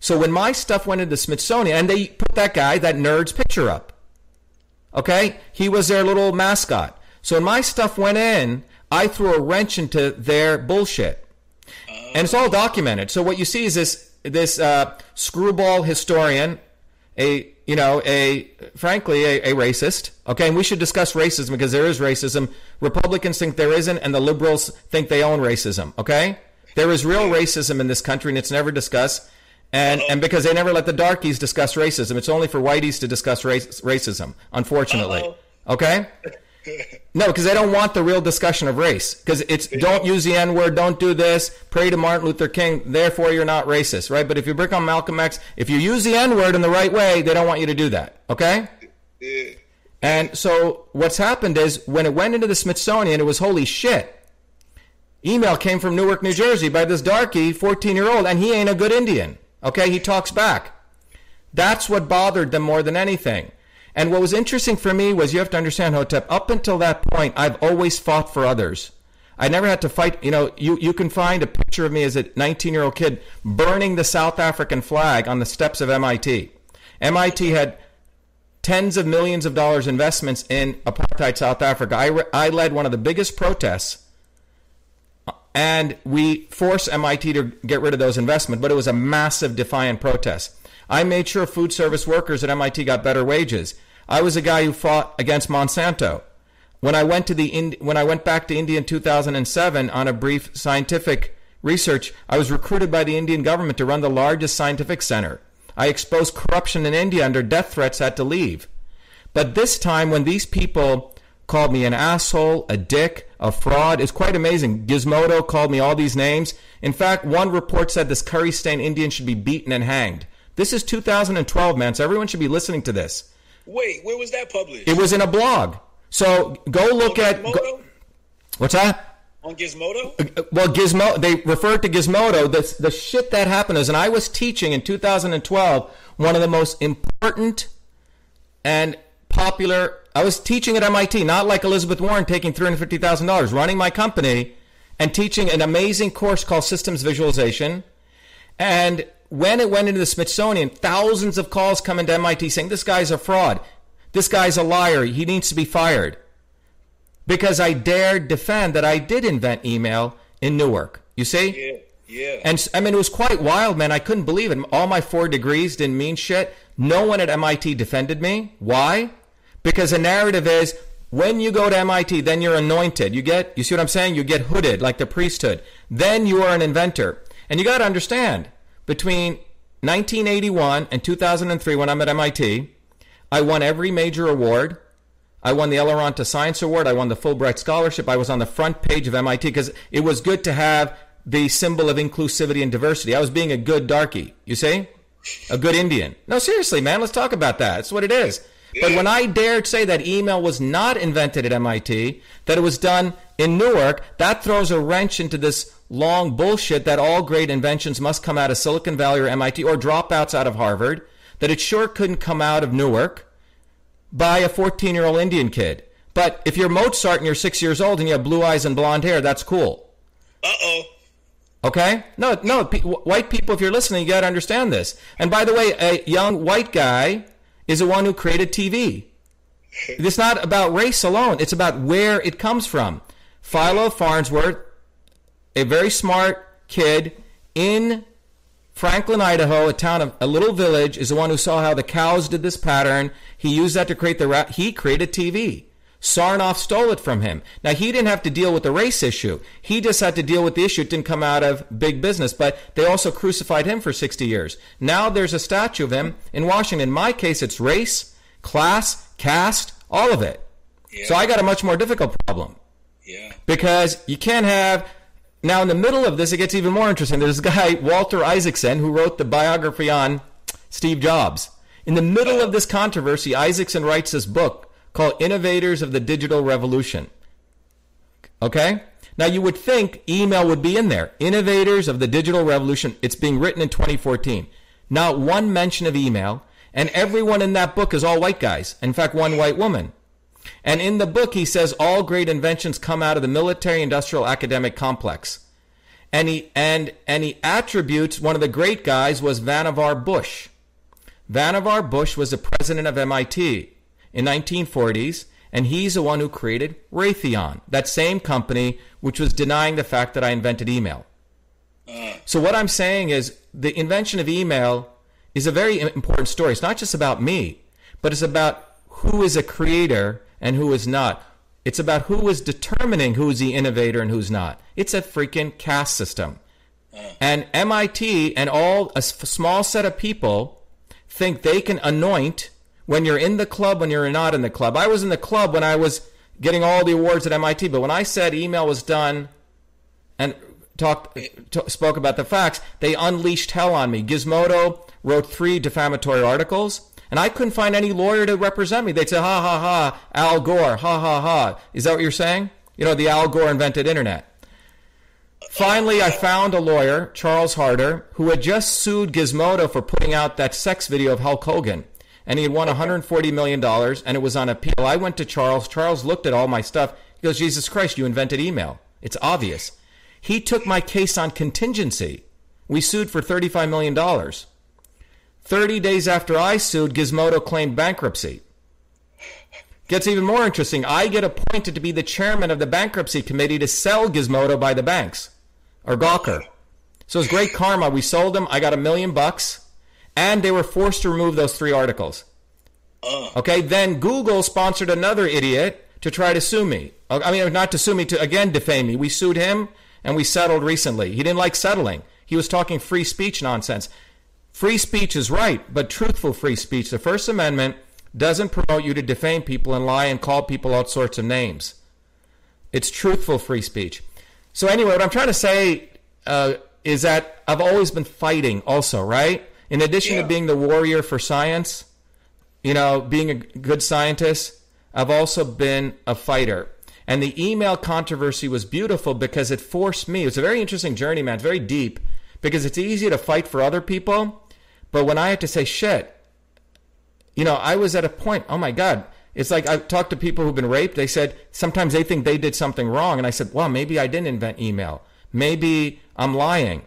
So when my stuff went into Smithsonian, and they put that guy, that nerd's picture up. Okay? He was their little mascot. So when my stuff went in, I threw a wrench into their bullshit. And it's all documented. So what you see is this screwball historian, frankly, a racist. Okay? And we should discuss racism because there is racism. Republicans think there isn't, and the liberals think they own racism. Okay? There is real racism in this country, and it's never discussed. And because they never let the darkies discuss racism. It's only for whiteys to discuss racism, unfortunately. Uh-oh. Okay? No, because they don't want the real discussion of race. Because it's don't use the N-word, don't do this, pray to Martin Luther King, therefore you're not racist, right? But if you brick on Malcolm X, if you use the N-word in the right way, they don't want you to do that. Okay? Yeah. And so what's happened is when it went into the Smithsonian, it was holy shit. Email came from Newark, New Jersey by this darky, 14-year-old, and he ain't a good Indian. Okay, he talks back. That's what bothered them more than anything. And what was interesting for me was you have to understand, Hotep, up until that point, I've always fought for others. I never had to fight. You know, you can find a picture of me as a 19-year-old kid burning the South African flag on the steps of MIT. MIT had tens of millions of dollars investments in apartheid South Africa. I led one of the biggest protests And we forced MIT to get rid of those investments, but it was a massive defiant protest. I made sure food service workers at MIT got better wages. I was a guy who fought against Monsanto. When I went to when I went back to India in 2007 on a brief scientific research, I was recruited by the Indian government to run the largest scientific center. I exposed corruption in India under death threats, had to leave. But this time when these people called me an asshole, a dick, a fraud, it's quite amazing. Gizmodo called me all these names. In fact, one report said this curry-stained Indian should be beaten and hanged. This is 2012, man, so everyone should be listening to this. Wait, where was that published? It was in a blog. So go look at... Gizmodo? What's that? On Gizmodo? Well, they referred to Gizmodo. The shit that happened is, and I was teaching in 2012, one of the most important and popular... I was teaching at MIT, not like Elizabeth Warren taking $350,000, running my company and teaching an amazing course called Systems Visualization. And when it went into the Smithsonian, thousands of calls come into MIT saying, this guy's a fraud. This guy's a liar. He needs to be fired. Because I dared defend that I did invent email in Newark. You see? Yeah. And I mean, it was quite wild, man. I couldn't believe it. All my 4 degrees didn't mean shit. No one at MIT defended me. Why? Because the narrative is when you go to MIT, then you're anointed. You see what I'm saying? You get hooded like the priesthood. Then you are an inventor. And you got to understand, between 1981 and 2003, when I'm at MIT, I won every major award. I won the L. Ronta Science Award. I won the Fulbright Scholarship. I was on the front page of MIT because it was good to have the symbol of inclusivity and diversity. I was being a good darky, you see? A good Indian. No, seriously, man, let's talk about that. That's what it is. Yeah. But when I dared say that email was not invented at MIT, that it was done in Newark, that throws a wrench into this long bullshit that all great inventions must come out of Silicon Valley or MIT or dropouts out of Harvard, that it sure couldn't come out of Newark by a 14-year-old Indian kid. But if you're Mozart and you're 6 years old and you have blue eyes and blonde hair, that's cool. Uh-oh. Okay? No, white people, if you're listening, you got to understand this. And by the way, a young white guy is the one who created TV. It's not about race alone. It's about where it comes from. Philo Farnsworth, a very smart kid in Franklin, Idaho, a little village, is the one who saw how the cows did this pattern. He used that to create he created TV. Sarnoff stole it from him. Now, he didn't have to deal with the race issue. He just had to deal with the issue. It didn't come out of big business, but they also crucified him for 60 years. Now there's a statue of him in Washington. In my case, it's race, class, caste, all of it. Yeah. So I got a much more difficult problem. Yeah. Because you can't have... Now, in the middle of this, it gets even more interesting. There's this guy, Walter Isaacson, who wrote the biography on Steve Jobs. In the middle of this controversy, Isaacson writes this book called Innovators of the Digital Revolution. Okay? Now, you would think email would be in there. Innovators of the Digital Revolution. It's being written in 2014. Not one mention of email. And everyone in that book is all white guys. In fact, one white woman. And in the book, he says all great inventions come out of the military-industrial academic complex. And he attributes one of the great guys was Vannevar Bush. Vannevar Bush was the president of MIT in 1940s, and he's the one who created Raytheon, that same company which was denying the fact that I invented email. So what I'm saying is the invention of email is a very important story. It's not just about me, but it's about who is a creator and who is not. It's about who is determining who's the innovator and who's not. It's a freaking caste system. And MIT and a small set of people think they can anoint when you're in the club, when you're not in the club. I was in the club when I was getting all the awards at MIT, but when I said email was done and spoke about the facts, they unleashed hell on me. Gizmodo wrote 3 defamatory articles. And I couldn't find any lawyer to represent me. They'd say, ha, ha, ha, Al Gore, ha, ha, ha. Is that what you're saying? You know, the Al Gore invented internet. Finally, I found a lawyer, Charles Harder, who had just sued Gizmodo for putting out that sex video of Hulk Hogan. And he had won $140 million, and it was on appeal. I went to Charles. Charles looked at all my stuff. He goes, Jesus Christ, you invented email. It's obvious. He took my case on contingency. We sued for $35 million. 30 days after I sued, Gizmodo claimed bankruptcy. Gets even more interesting. I get appointed to be the chairman of the bankruptcy committee to sell Gizmodo by the banks. or Gawker. So it was great karma. We sold them. I got $1 million bucks, and they were forced to remove those 3 articles. Okay, then Google sponsored another idiot to try to sue me. I mean, not to sue me, to again defame me. We sued him, and we settled recently. He didn't like settling. He was talking free speech nonsense. Free speech is right, but truthful free speech. The First Amendment doesn't promote you to defame people and lie and call people all sorts of names. It's truthful free speech. So anyway, what I'm trying to say is that I've always been fighting also, right? In addition to being the warrior for science, you know, being a good scientist, I've also been a fighter. And the email controversy was beautiful because it forced me. It's a very interesting journey, man. It's very deep because it's easy to fight for other people. But when I had to say shit, you know, I was at a point, oh my God. It's like I've talked to people who've been raped. They said sometimes they think they did something wrong. And I said, well, maybe I didn't invent email. Maybe I'm lying.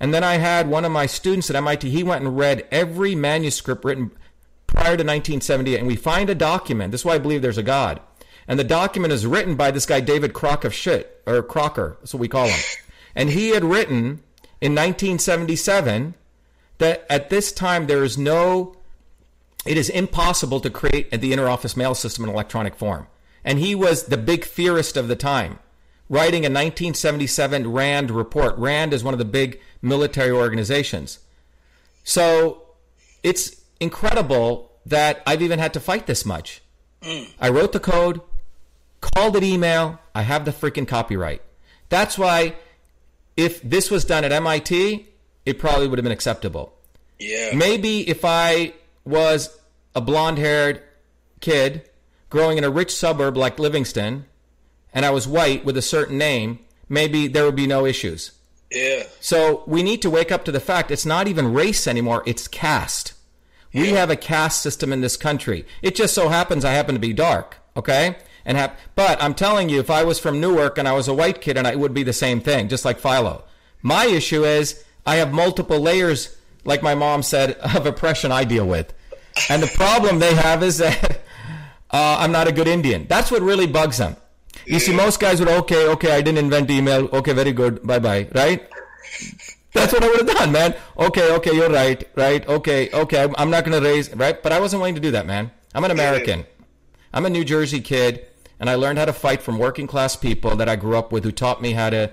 And then I had one of my students at MIT, he went and read every manuscript written prior to 1978. And we find a document. This is why I believe there's a God. And the document is written by this guy, David Crocker, that's what we call him. And he had written in 1977 that at this time there is no, it is impossible to create the interoffice mail system in electronic form. And he was the big theorist of the time, writing a 1977 RAND report. RAND is one of the big military organizations. So it's incredible that I've even had to fight this much. I wrote the code, called it email. I have the freaking copyright. That's why if this was done at MIT, it probably would have been acceptable. Yeah. Maybe if I was a blonde-haired kid growing in a rich suburb like Livingston and I was white with a certain name, maybe there would be no issues. Yeah. So we need to wake up to the fact it's not even race anymore. It's caste. We have a caste system in this country. It just so happens I happen to be dark, okay? And but I'm telling you, if I was from Newark and I was a white kid, and it would be the same thing, just like Philo. My issue is I have multiple layers, like my mom said, of oppression I deal with. And the problem they have is that I'm not a good Indian. That's what really bugs them. You see, most guys would, okay, I didn't invent email. Okay, very good. Bye-bye, right? That's what I would have done, man. Okay, you're right? Okay, I'm not going to raise, right? But I wasn't willing to do that, man. I'm an American. I'm a New Jersey kid, and I learned how to fight from working-class people that I grew up with who taught me how to,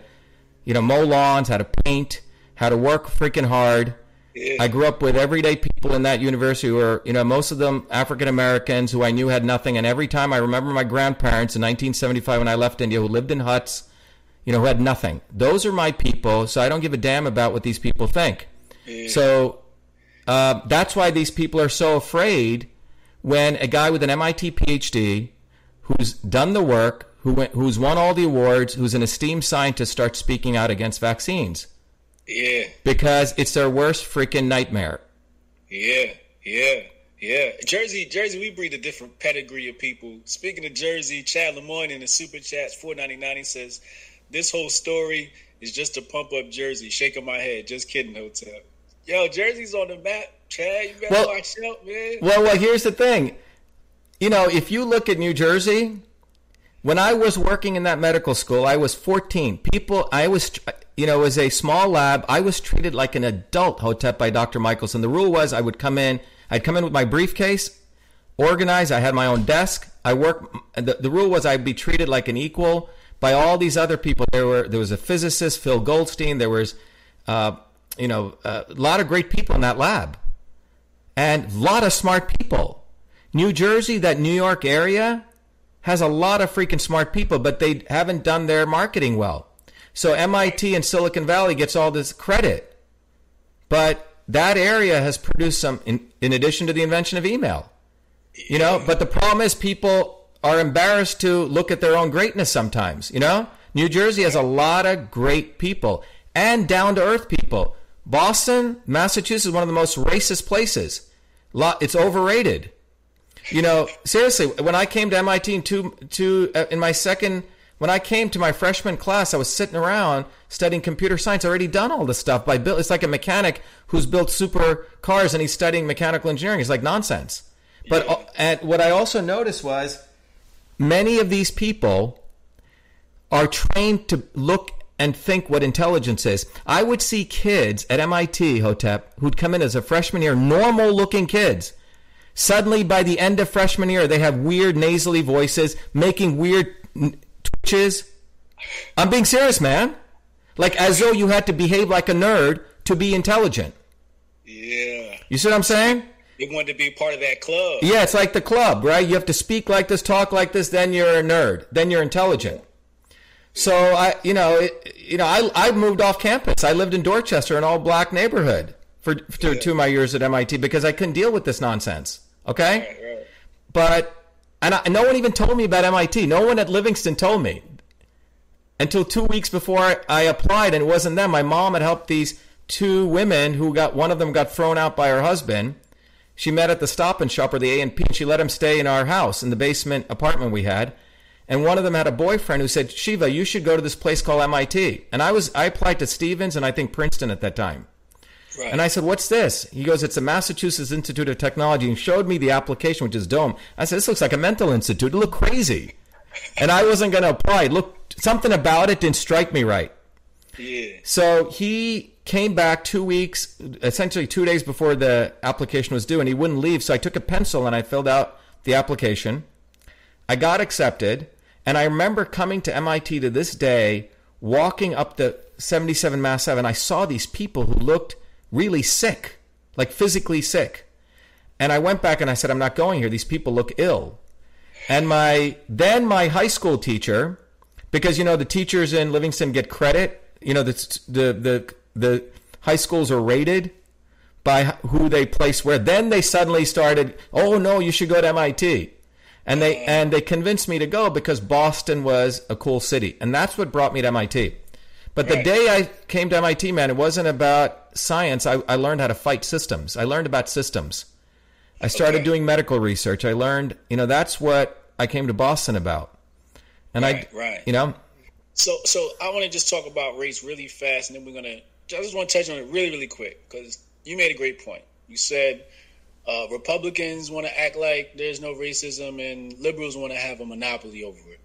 you know, mow lawns, how to paint, how to work freaking hard. I grew up with everyday people in that university who were, you know, most of them African-Americans who I knew had nothing. And every time I remember my grandparents in 1975 when I left India who lived in huts, you know, who had nothing. Those are my people, so I don't give a damn about what these people think. Yeah. So that's why these people are so afraid when a guy with an MIT PhD who's done the work, who's won all the awards, who's an esteemed scientist starts speaking out against vaccines. Yeah. Because it's their worst freaking nightmare. Yeah. Jersey, we breed a different pedigree of people. Speaking of Jersey, Chad Lemoyne in the Super Chats, $4.99, he says, this whole story is just to pump up Jersey. Shaking my head. Just kidding, hotel. Yo, Jersey's on the map. Chad, you better watch out, man. Well, here's the thing. You know, if you look at New Jersey, when I was working in that medical school, I was 14. It was a small lab. I was treated like an adult, Hotep, by Dr. Michelson. The rule was I would come in. I'd come in with my briefcase, organized. I had my own desk. I worked. The rule was I'd be treated like an equal by all these other people. There was a physicist, Phil Goldstein. There was, a lot of great people in that lab, and a lot of smart people. New Jersey, that New York area, has a lot of freaking smart people, but they haven't done their marketing well. So MIT and Silicon Valley gets all this credit, but that area has produced some, in addition to the invention of email, you know. But the problem is people are embarrassed to look at their own greatness sometimes, you know? New Jersey has a lot of great people and down-to-earth people. Boston, Massachusetts is one of the most racist places. It's overrated. You know, seriously, when I came to MIT when I came to my freshman class, I was sitting around studying computer science. I already done all this stuff by Bill. It's like a mechanic who's built super cars and he's studying mechanical engineering. It's like nonsense. But and what I also noticed was, many of these people are trained to look and think what intelligence is. I would see kids at MIT, Hotep, who'd come in as a freshman year, normal-looking kids. Suddenly, by the end of freshman year, they have weird nasally voices, making weird twitches. I'm being serious, man. Like, as though you had to behave like a nerd to be intelligent. Yeah. You see what I'm saying? They wanted to be part of that club. Yeah, it's like the club, right? You have to speak like this, talk like this, then you're a nerd. Then you're intelligent. So, I moved off campus. I lived in Dorchester, an all-black neighborhood, for 2 of my years at MIT because I couldn't deal with this nonsense, okay? Right. But no one even told me about MIT. No one at Livingston told me until 2 weeks before I applied, and it wasn't them. My mom had helped these 2 women who got, one of them got thrown out by her husband. She met at the Stop and Shop or the A&P, and she let him stay in our house in the basement apartment we had. And one of them had a boyfriend who said, Shiva, you should go to this place called MIT. And I applied to Stevens and I think Princeton at that time. Right. And I said, what's this? He goes, it's the Massachusetts Institute of Technology. And showed me the application, which is Dome. I said, this looks like a mental institute. It looked crazy. And I wasn't going to apply. Something about it didn't strike me right. Yeah. So he came back 2 weeks, essentially 2 days before the application was due, and he wouldn't leave. So I took a pencil and I filled out the application. I got accepted. And I remember coming to MIT to this day, walking up the 77 Mass Ave, and I saw these people who looked really sick, like physically sick. And I went back and I said, I'm not going here. These people look ill. And my high school teacher, because, you know, the teachers in Livingston get credit. You know, the high schools are rated by who they place where. Then they suddenly started, oh, no, you should go to MIT. And they convinced me to go because Boston was a cool city. And that's what brought me to MIT. But the day I came to MIT, man, it wasn't about science. I learned how to fight systems. I learned about systems. I started doing medical research. I learned, you know, that's what I came to Boston about. And you know. So I want to just talk about race really fast. And then I just want to touch on it really, really quick because you made a great point. You said, Republicans want to act like there's no racism and liberals want to have a monopoly over it.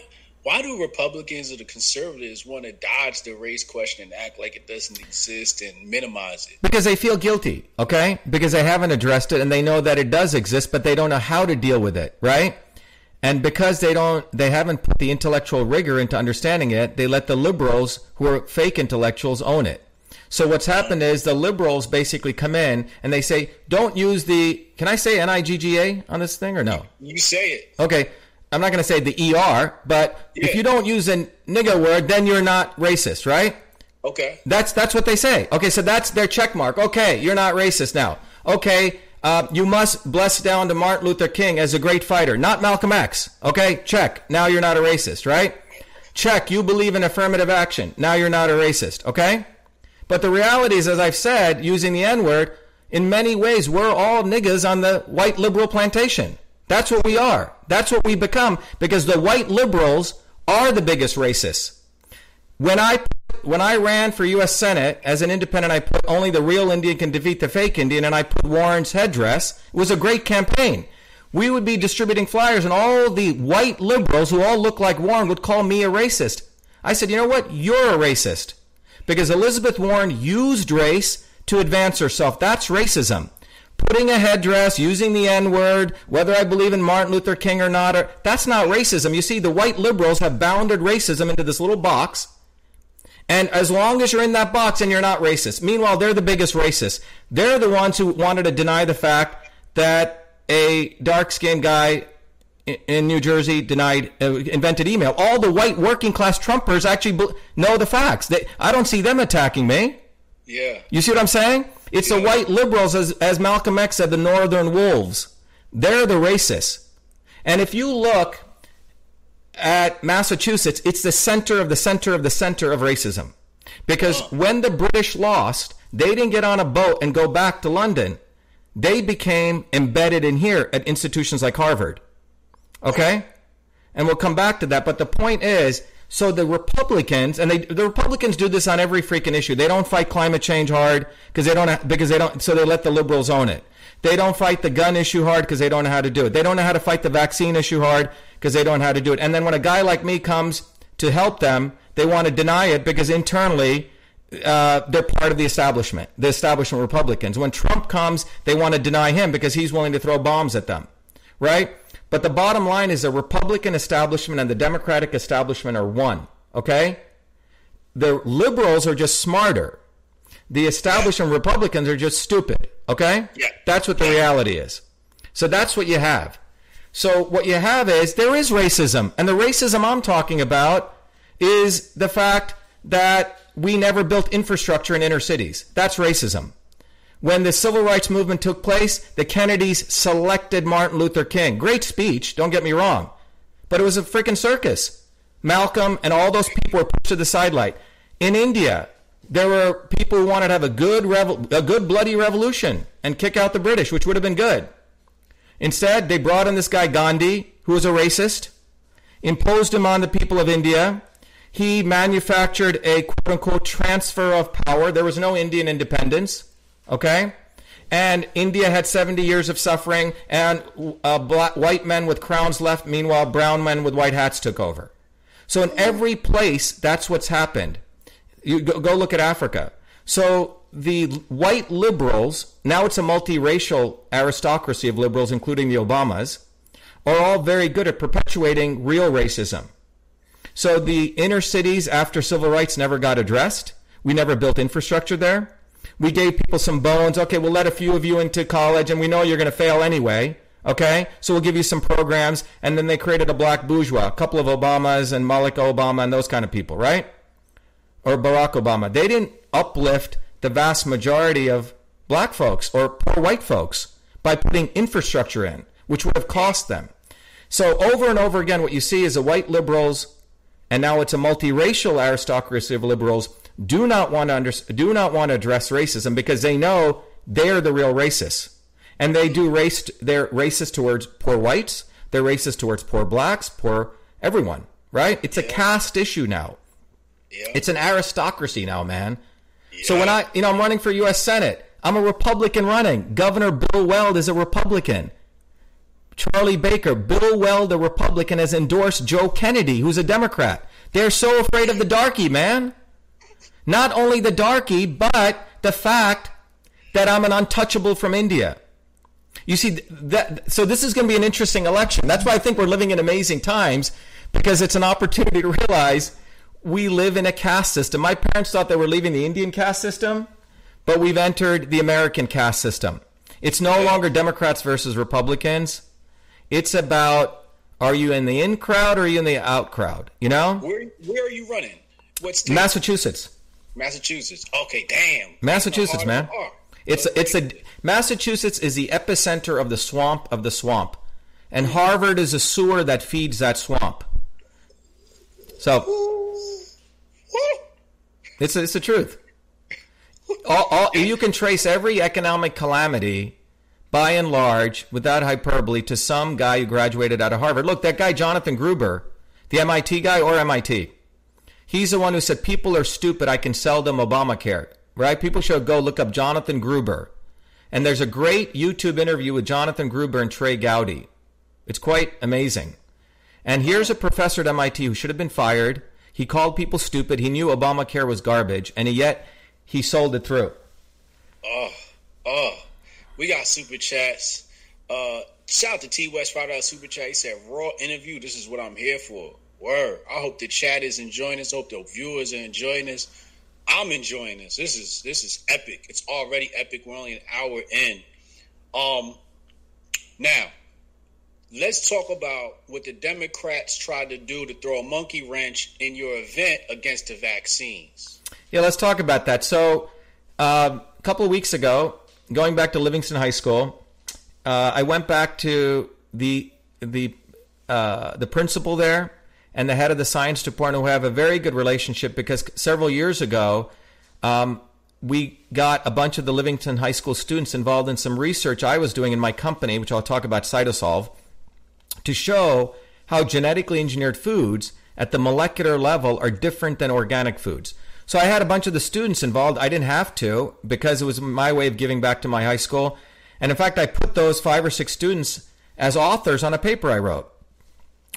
Why do Republicans or the conservatives want to dodge the race question and act like it doesn't exist and minimize it? Because they feel guilty, okay? Because they haven't addressed it and they know that it does exist, but they don't know how to deal with it, right? And because they haven't put the intellectual rigor into understanding it, they let the liberals, who are fake intellectuals, own it. So what's happened is the liberals basically come in and they say, don't use the, can I say N-I-G-G-A on this thing or no? You say it. Okay. I'm not going to say the E-R, but if you don't use a nigga word, then you're not racist, right? Okay. That's what they say. Okay, so that's their check mark. Okay, you're not racist now. Okay, you must bless down to Martin Luther King as a great fighter, not Malcolm X. Okay, check. Now you're not a racist, right? Check. You believe in affirmative action. Now you're not a racist, okay? But the reality is, as I've said, using the N-word, in many ways, we're all niggas on the white liberal plantation. That's what we are. That's what we become, because the white liberals are the biggest racists. When I ran for U.S. Senate as an independent, I put only the real Indian can defeat the fake Indian, and I put Warren's headdress. It was a great campaign. We would be distributing flyers, and all the white liberals who all look like Warren would call me a racist. I said, you know what? You're a racist. Because Elizabeth Warren used race to advance herself. That's racism. Putting a headdress, using the N-word, whether I believe in Martin Luther King or not, that's not racism. You see, the white liberals have bounded racism into this little box. And as long as you're in that box and you're not racist. Meanwhile, they're the biggest racists. They're the ones who wanted to deny the fact that a dark-skinned guy in New Jersey invented email. All the white working class Trumpers actually know the facts. I don't see them attacking me. Yeah. You see what I'm saying? It's the white liberals, as Malcolm X said, the northern wolves. They're the racists. And if you look at Massachusetts, it's the center of the center of the center of racism. Because when the British lost, they didn't get on a boat and go back to London. They became embedded in here at institutions like Harvard. Okay? And we'll come back to that. But the point is, so the Republicans, and the Republicans do this on every freaking issue. They don't fight climate change hard because they let the liberals own it. They don't fight the gun issue hard because they don't know how to do it. They don't know how to fight the vaccine issue hard because they don't know how to do it. And then when a guy like me comes to help them, They want to deny it because internally they're part of the establishment Republicans. When Trump comes, they want to deny him because he's willing to throw bombs at them, right? But the bottom line is the Republican establishment and the Democratic establishment are one, okay? The liberals are just smarter. The establishment Republicans are just stupid, okay? Yeah. That's what the reality is. So that's what you have. So what you have is there is racism. And the racism I'm talking about is the fact that we never built infrastructure in inner cities. That's racism. When the civil rights movement took place, the Kennedys selected Martin Luther King. Great speech, don't get me wrong. But it was a freaking circus. Malcolm and all those people were pushed to the sidelight. In India, there were people who wanted to have a good bloody revolution and kick out the British, which would have been good. Instead, they brought in this guy Gandhi, who was a racist, imposed him on the people of India. He manufactured a quote-unquote transfer of power. There was no Indian independence. Okay? And India had 70 years of suffering, and white men with crowns left. Meanwhile, brown men with white hats took over. So in every place, that's what's happened. You go look at Africa. So the white liberals, now it's a multiracial aristocracy of liberals, including the Obamas, are all very good at perpetuating real racism. So the inner cities after civil rights never got addressed. We never built infrastructure there. We gave people some bones. Okay, we'll let a few of you into college, and we know you're going to fail anyway. Okay, so we'll give you some programs. And then they created a black bourgeois, a couple of Obamas and Malika Obama and those kind of people, right? Or Barack Obama. They didn't uplift the vast majority of black folks or poor white folks by putting infrastructure in, which would have cost them. So over and over again, what you see is the white liberals, and now it's a multiracial aristocracy of liberals, do not want to address racism because they know they're the real racists. And they're racist towards poor whites, they're racist towards poor blacks, poor everyone, right? It's a caste issue now. Yeah. It's an aristocracy now, man. Yeah. So when I'm running for U.S. Senate, I'm a Republican running. Governor Bill Weld is a Republican. Charlie Baker, Bill Weld, a Republican, has endorsed Joe Kennedy, who's a Democrat. They're so afraid of the darkie, man. Not only the darkie, but the fact that I'm an untouchable from India. You see, so this is going to be an interesting election. That's why I think we're living in amazing times, because it's an opportunity to realize we live in a caste system. My parents thought they were leaving the Indian caste system, but we've entered the American caste system. It's no longer Democrats versus Republicans. It's about, are you in the in crowd or are you in the out crowd, you know? Where are you running? What state? Massachusetts. Okay, damn. Massachusetts, man. Massachusetts is the epicenter of the swamp of the swamp. And Harvard is a sewer that feeds that swamp. So it's the truth. You can trace every economic calamity by and large, without hyperbole, to some guy who graduated out of Harvard. Look, that guy, Jonathan Gruber, the MIT guy or MIT, he's the one who said, people are stupid, I can sell them Obamacare, right? People should go look up Jonathan Gruber. And there's a great YouTube interview with Jonathan Gruber and Trey Gowdy. It's quite amazing. And here's a professor at MIT who should have been fired. He called people stupid. He knew Obamacare was garbage, and yet he sold it through. We got super chats. Shout out to T West for our super chat. He said, "Raw interview. This is what I'm here for." Word. I hope the chat is enjoying this. Hope the viewers are enjoying this. I'm enjoying this. This is epic. It's already epic. We're only an hour in. Now let's talk about what the Democrats tried to do to throw a monkey wrench in your event against the vaccines. Yeah, let's talk about that. So a couple of weeks ago, going back to Livingston High School, I went back to the principal there and the head of the science department, who have a very good relationship, because several years ago, we got a bunch of the Livingston High School students involved in some research I was doing in my company, which I'll talk about, Cytosolve, to show how genetically engineered foods at the molecular level are different than organic foods. So I had a bunch of the students involved. I didn't have to, because it was my way of giving back to my high school. And in fact, I put those 5 or 6 students as authors on a paper I wrote.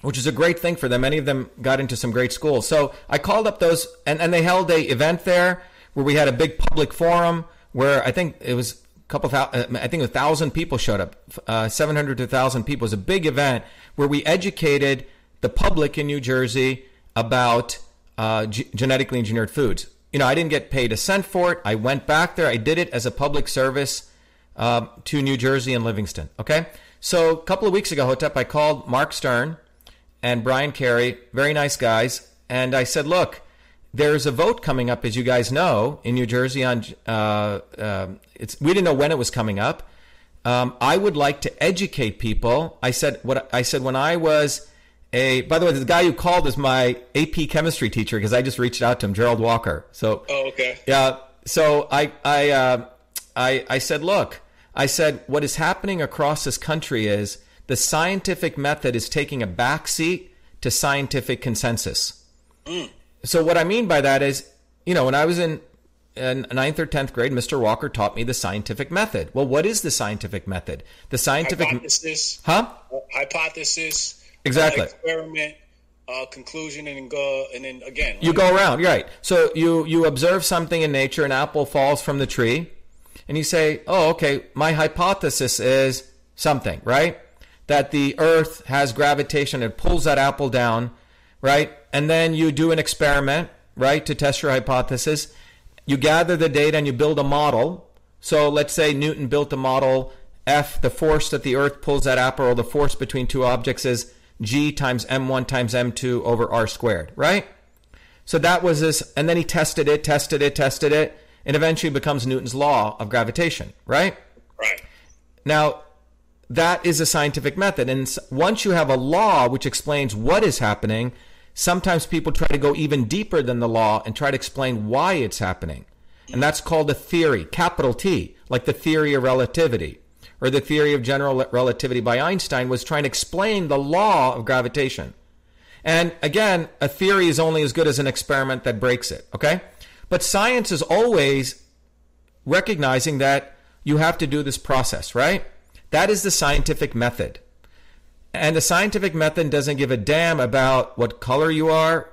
which is a great thing for them. Many of them got into some great schools. So I called up those, and they held a event there where we had a big public forum where I think it was a couple of, I think 1,000 people showed up, 700 to 1,000 people. It was a big event where we educated the public in New Jersey about genetically engineered foods. You know, I didn't get paid a cent for it. I went back there. I did it as a public service to New Jersey and Livingston. Okay. So a couple of weeks ago, Hotep, I called Mark Stern and Brian Carey, very nice guys. And I said, look, there's a vote coming up, as you guys know, in New Jersey on, we didn't know when it was coming up. I would like to educate people. I said when I was by the way, the guy who called is my AP chemistry teacher because I just reached out to him, Gerald Walker. So, okay. Yeah. So I said, look, I said, what is happening across this country is the scientific method is taking a backseat to scientific consensus. Mm. So what I mean by that is, you know, when I was in 9th or 10th grade, Mr. Walker taught me the scientific method. Well, what is the scientific method? The scientific... Hypothesis. Huh? Hypothesis. Exactly. Experiment, conclusion, and then again. You go around, right. So you observe something in nature, an apple falls from the tree, and you say, oh, okay, my hypothesis is something, right? That the earth has gravitation, it pulls that apple down, right? And then you do an experiment, right, to test your hypothesis. You gather the data and you build a model. So let's say Newton built a model, F, the force that the earth pulls that apple, or the force between two objects is G times M1 times M2 over R squared, right? So that was this, and then he tested it, and eventually becomes Newton's law of gravitation, right? Right. Now, that is a scientific method. And once you have a law which explains what is happening, sometimes people try to go even deeper than the law and try to explain why it's happening. And that's called a theory, capital T, like the theory of relativity or the theory of general relativity by Einstein was trying to explain the law of gravitation. And again, a theory is only as good as an experiment that breaks it, okay? But science is always recognizing that you have to do this process, right? That is the scientific method. And the scientific method doesn't give a damn about what color you are,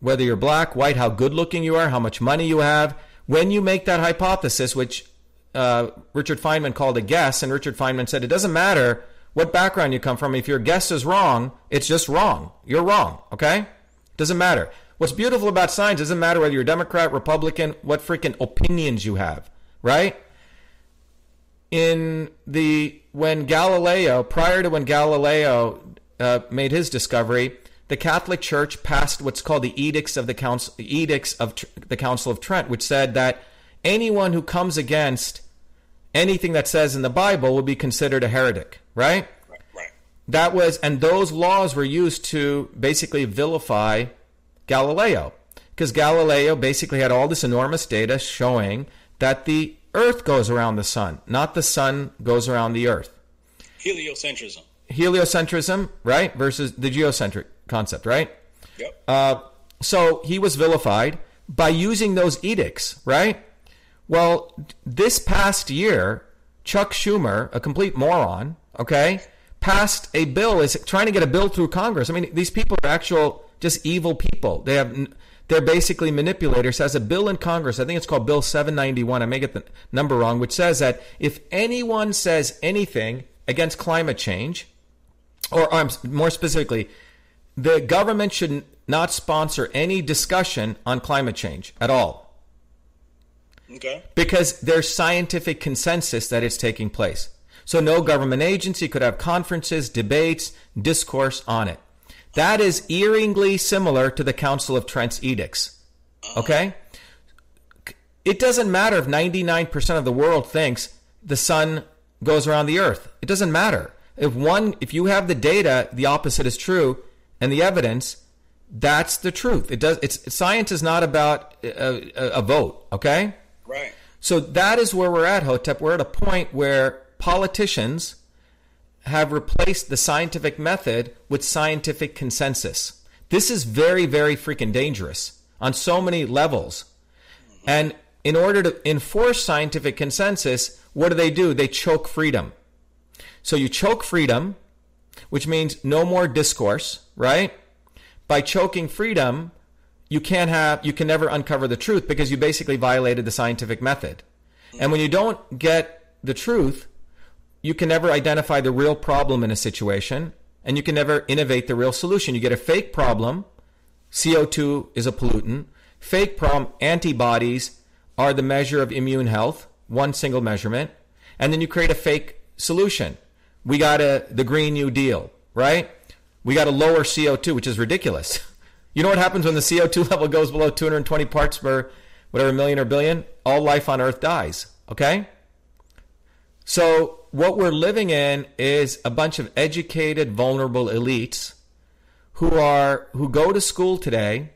whether you're black, white, how good looking you are, how much money you have. When you make that hypothesis, which Richard Feynman called a guess, and Richard Feynman said it doesn't matter what background you come from. If your guess is wrong, it's just wrong. You're wrong, okay? Doesn't matter. What's beautiful about science doesn't matter whether you're Democrat, Republican, what freaking opinions you have, right? Prior to when Galileo made his discovery, the Catholic Church passed what's called the Edicts of the Council of Trent, which said that anyone who comes against anything that says in the Bible will be considered a heretic, right? Right. That was, and those laws were used to basically vilify Galileo, because Galileo basically had all this enormous data showing that the Earth goes around the sun, not the sun goes around the earth. Heliocentrism. Heliocentrism, right? Versus the geocentric concept, right? Yep. So he was vilified by using those edicts, right? Well, this past year, Chuck Schumer, a complete moron, okay, passed a bill, is trying to get a bill through Congress. I mean, these people are actual just evil people. They're basically manipulators. Has a bill in Congress, I think it's called Bill 791, I may get the number wrong, which says that if anyone says anything against climate change, or more specifically, the government should not sponsor any discussion on climate change at all. Okay. Because there's scientific consensus that it's taking place. So no government agency could have conferences, debates, discourse on it. That is eerily similar to the Council of Trent's edicts, okay? It doesn't matter if 99% of the world thinks the sun goes around the earth. It doesn't matter. If you have the data, the opposite is true, and the evidence, that's the truth. Science is not about a vote, okay? Right. So that is where we're at, Hotep. We're at a point where politicians have replaced the scientific method with scientific consensus. This is very, very freaking dangerous on so many levels. And in order to enforce scientific consensus, what do? They choke freedom. So you choke freedom, which means no more discourse, right? By choking freedom, you can never uncover the truth because you basically violated the scientific method. And when you don't get the truth, you can never identify the real problem in a situation, and you can never innovate the real solution. You get a fake problem. CO2 is a pollutant. Fake problem, antibodies are the measure of immune health, one single measurement. And then you create a fake solution. We got the Green New Deal, right? We got to lower CO2, which is ridiculous. You know what happens when the CO2 level goes below 220 parts per whatever million or billion? All life on Earth dies, okay? So what we're living in is a bunch of educated, vulnerable elites who go to school today,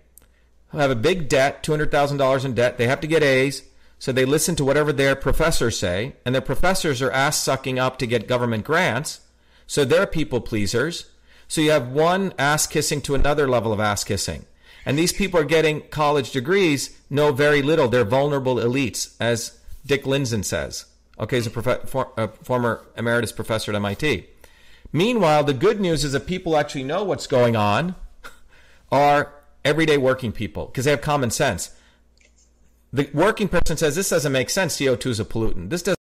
who have a big debt, $200,000 in debt. They have to get A's, so they listen to whatever their professors say, and their professors are ass-sucking up to get government grants, so they're people-pleasers. So you have one ass-kissing to another level of ass-kissing. And these people are getting college degrees, know very little. They're vulnerable elites, as Dick Lindzen says. Okay, he's a former emeritus professor at MIT. Meanwhile, the good news is that people who actually know what's going on are everyday working people because they have common sense. The working person says, this doesn't make sense. CO2 is a pollutant. This doesn't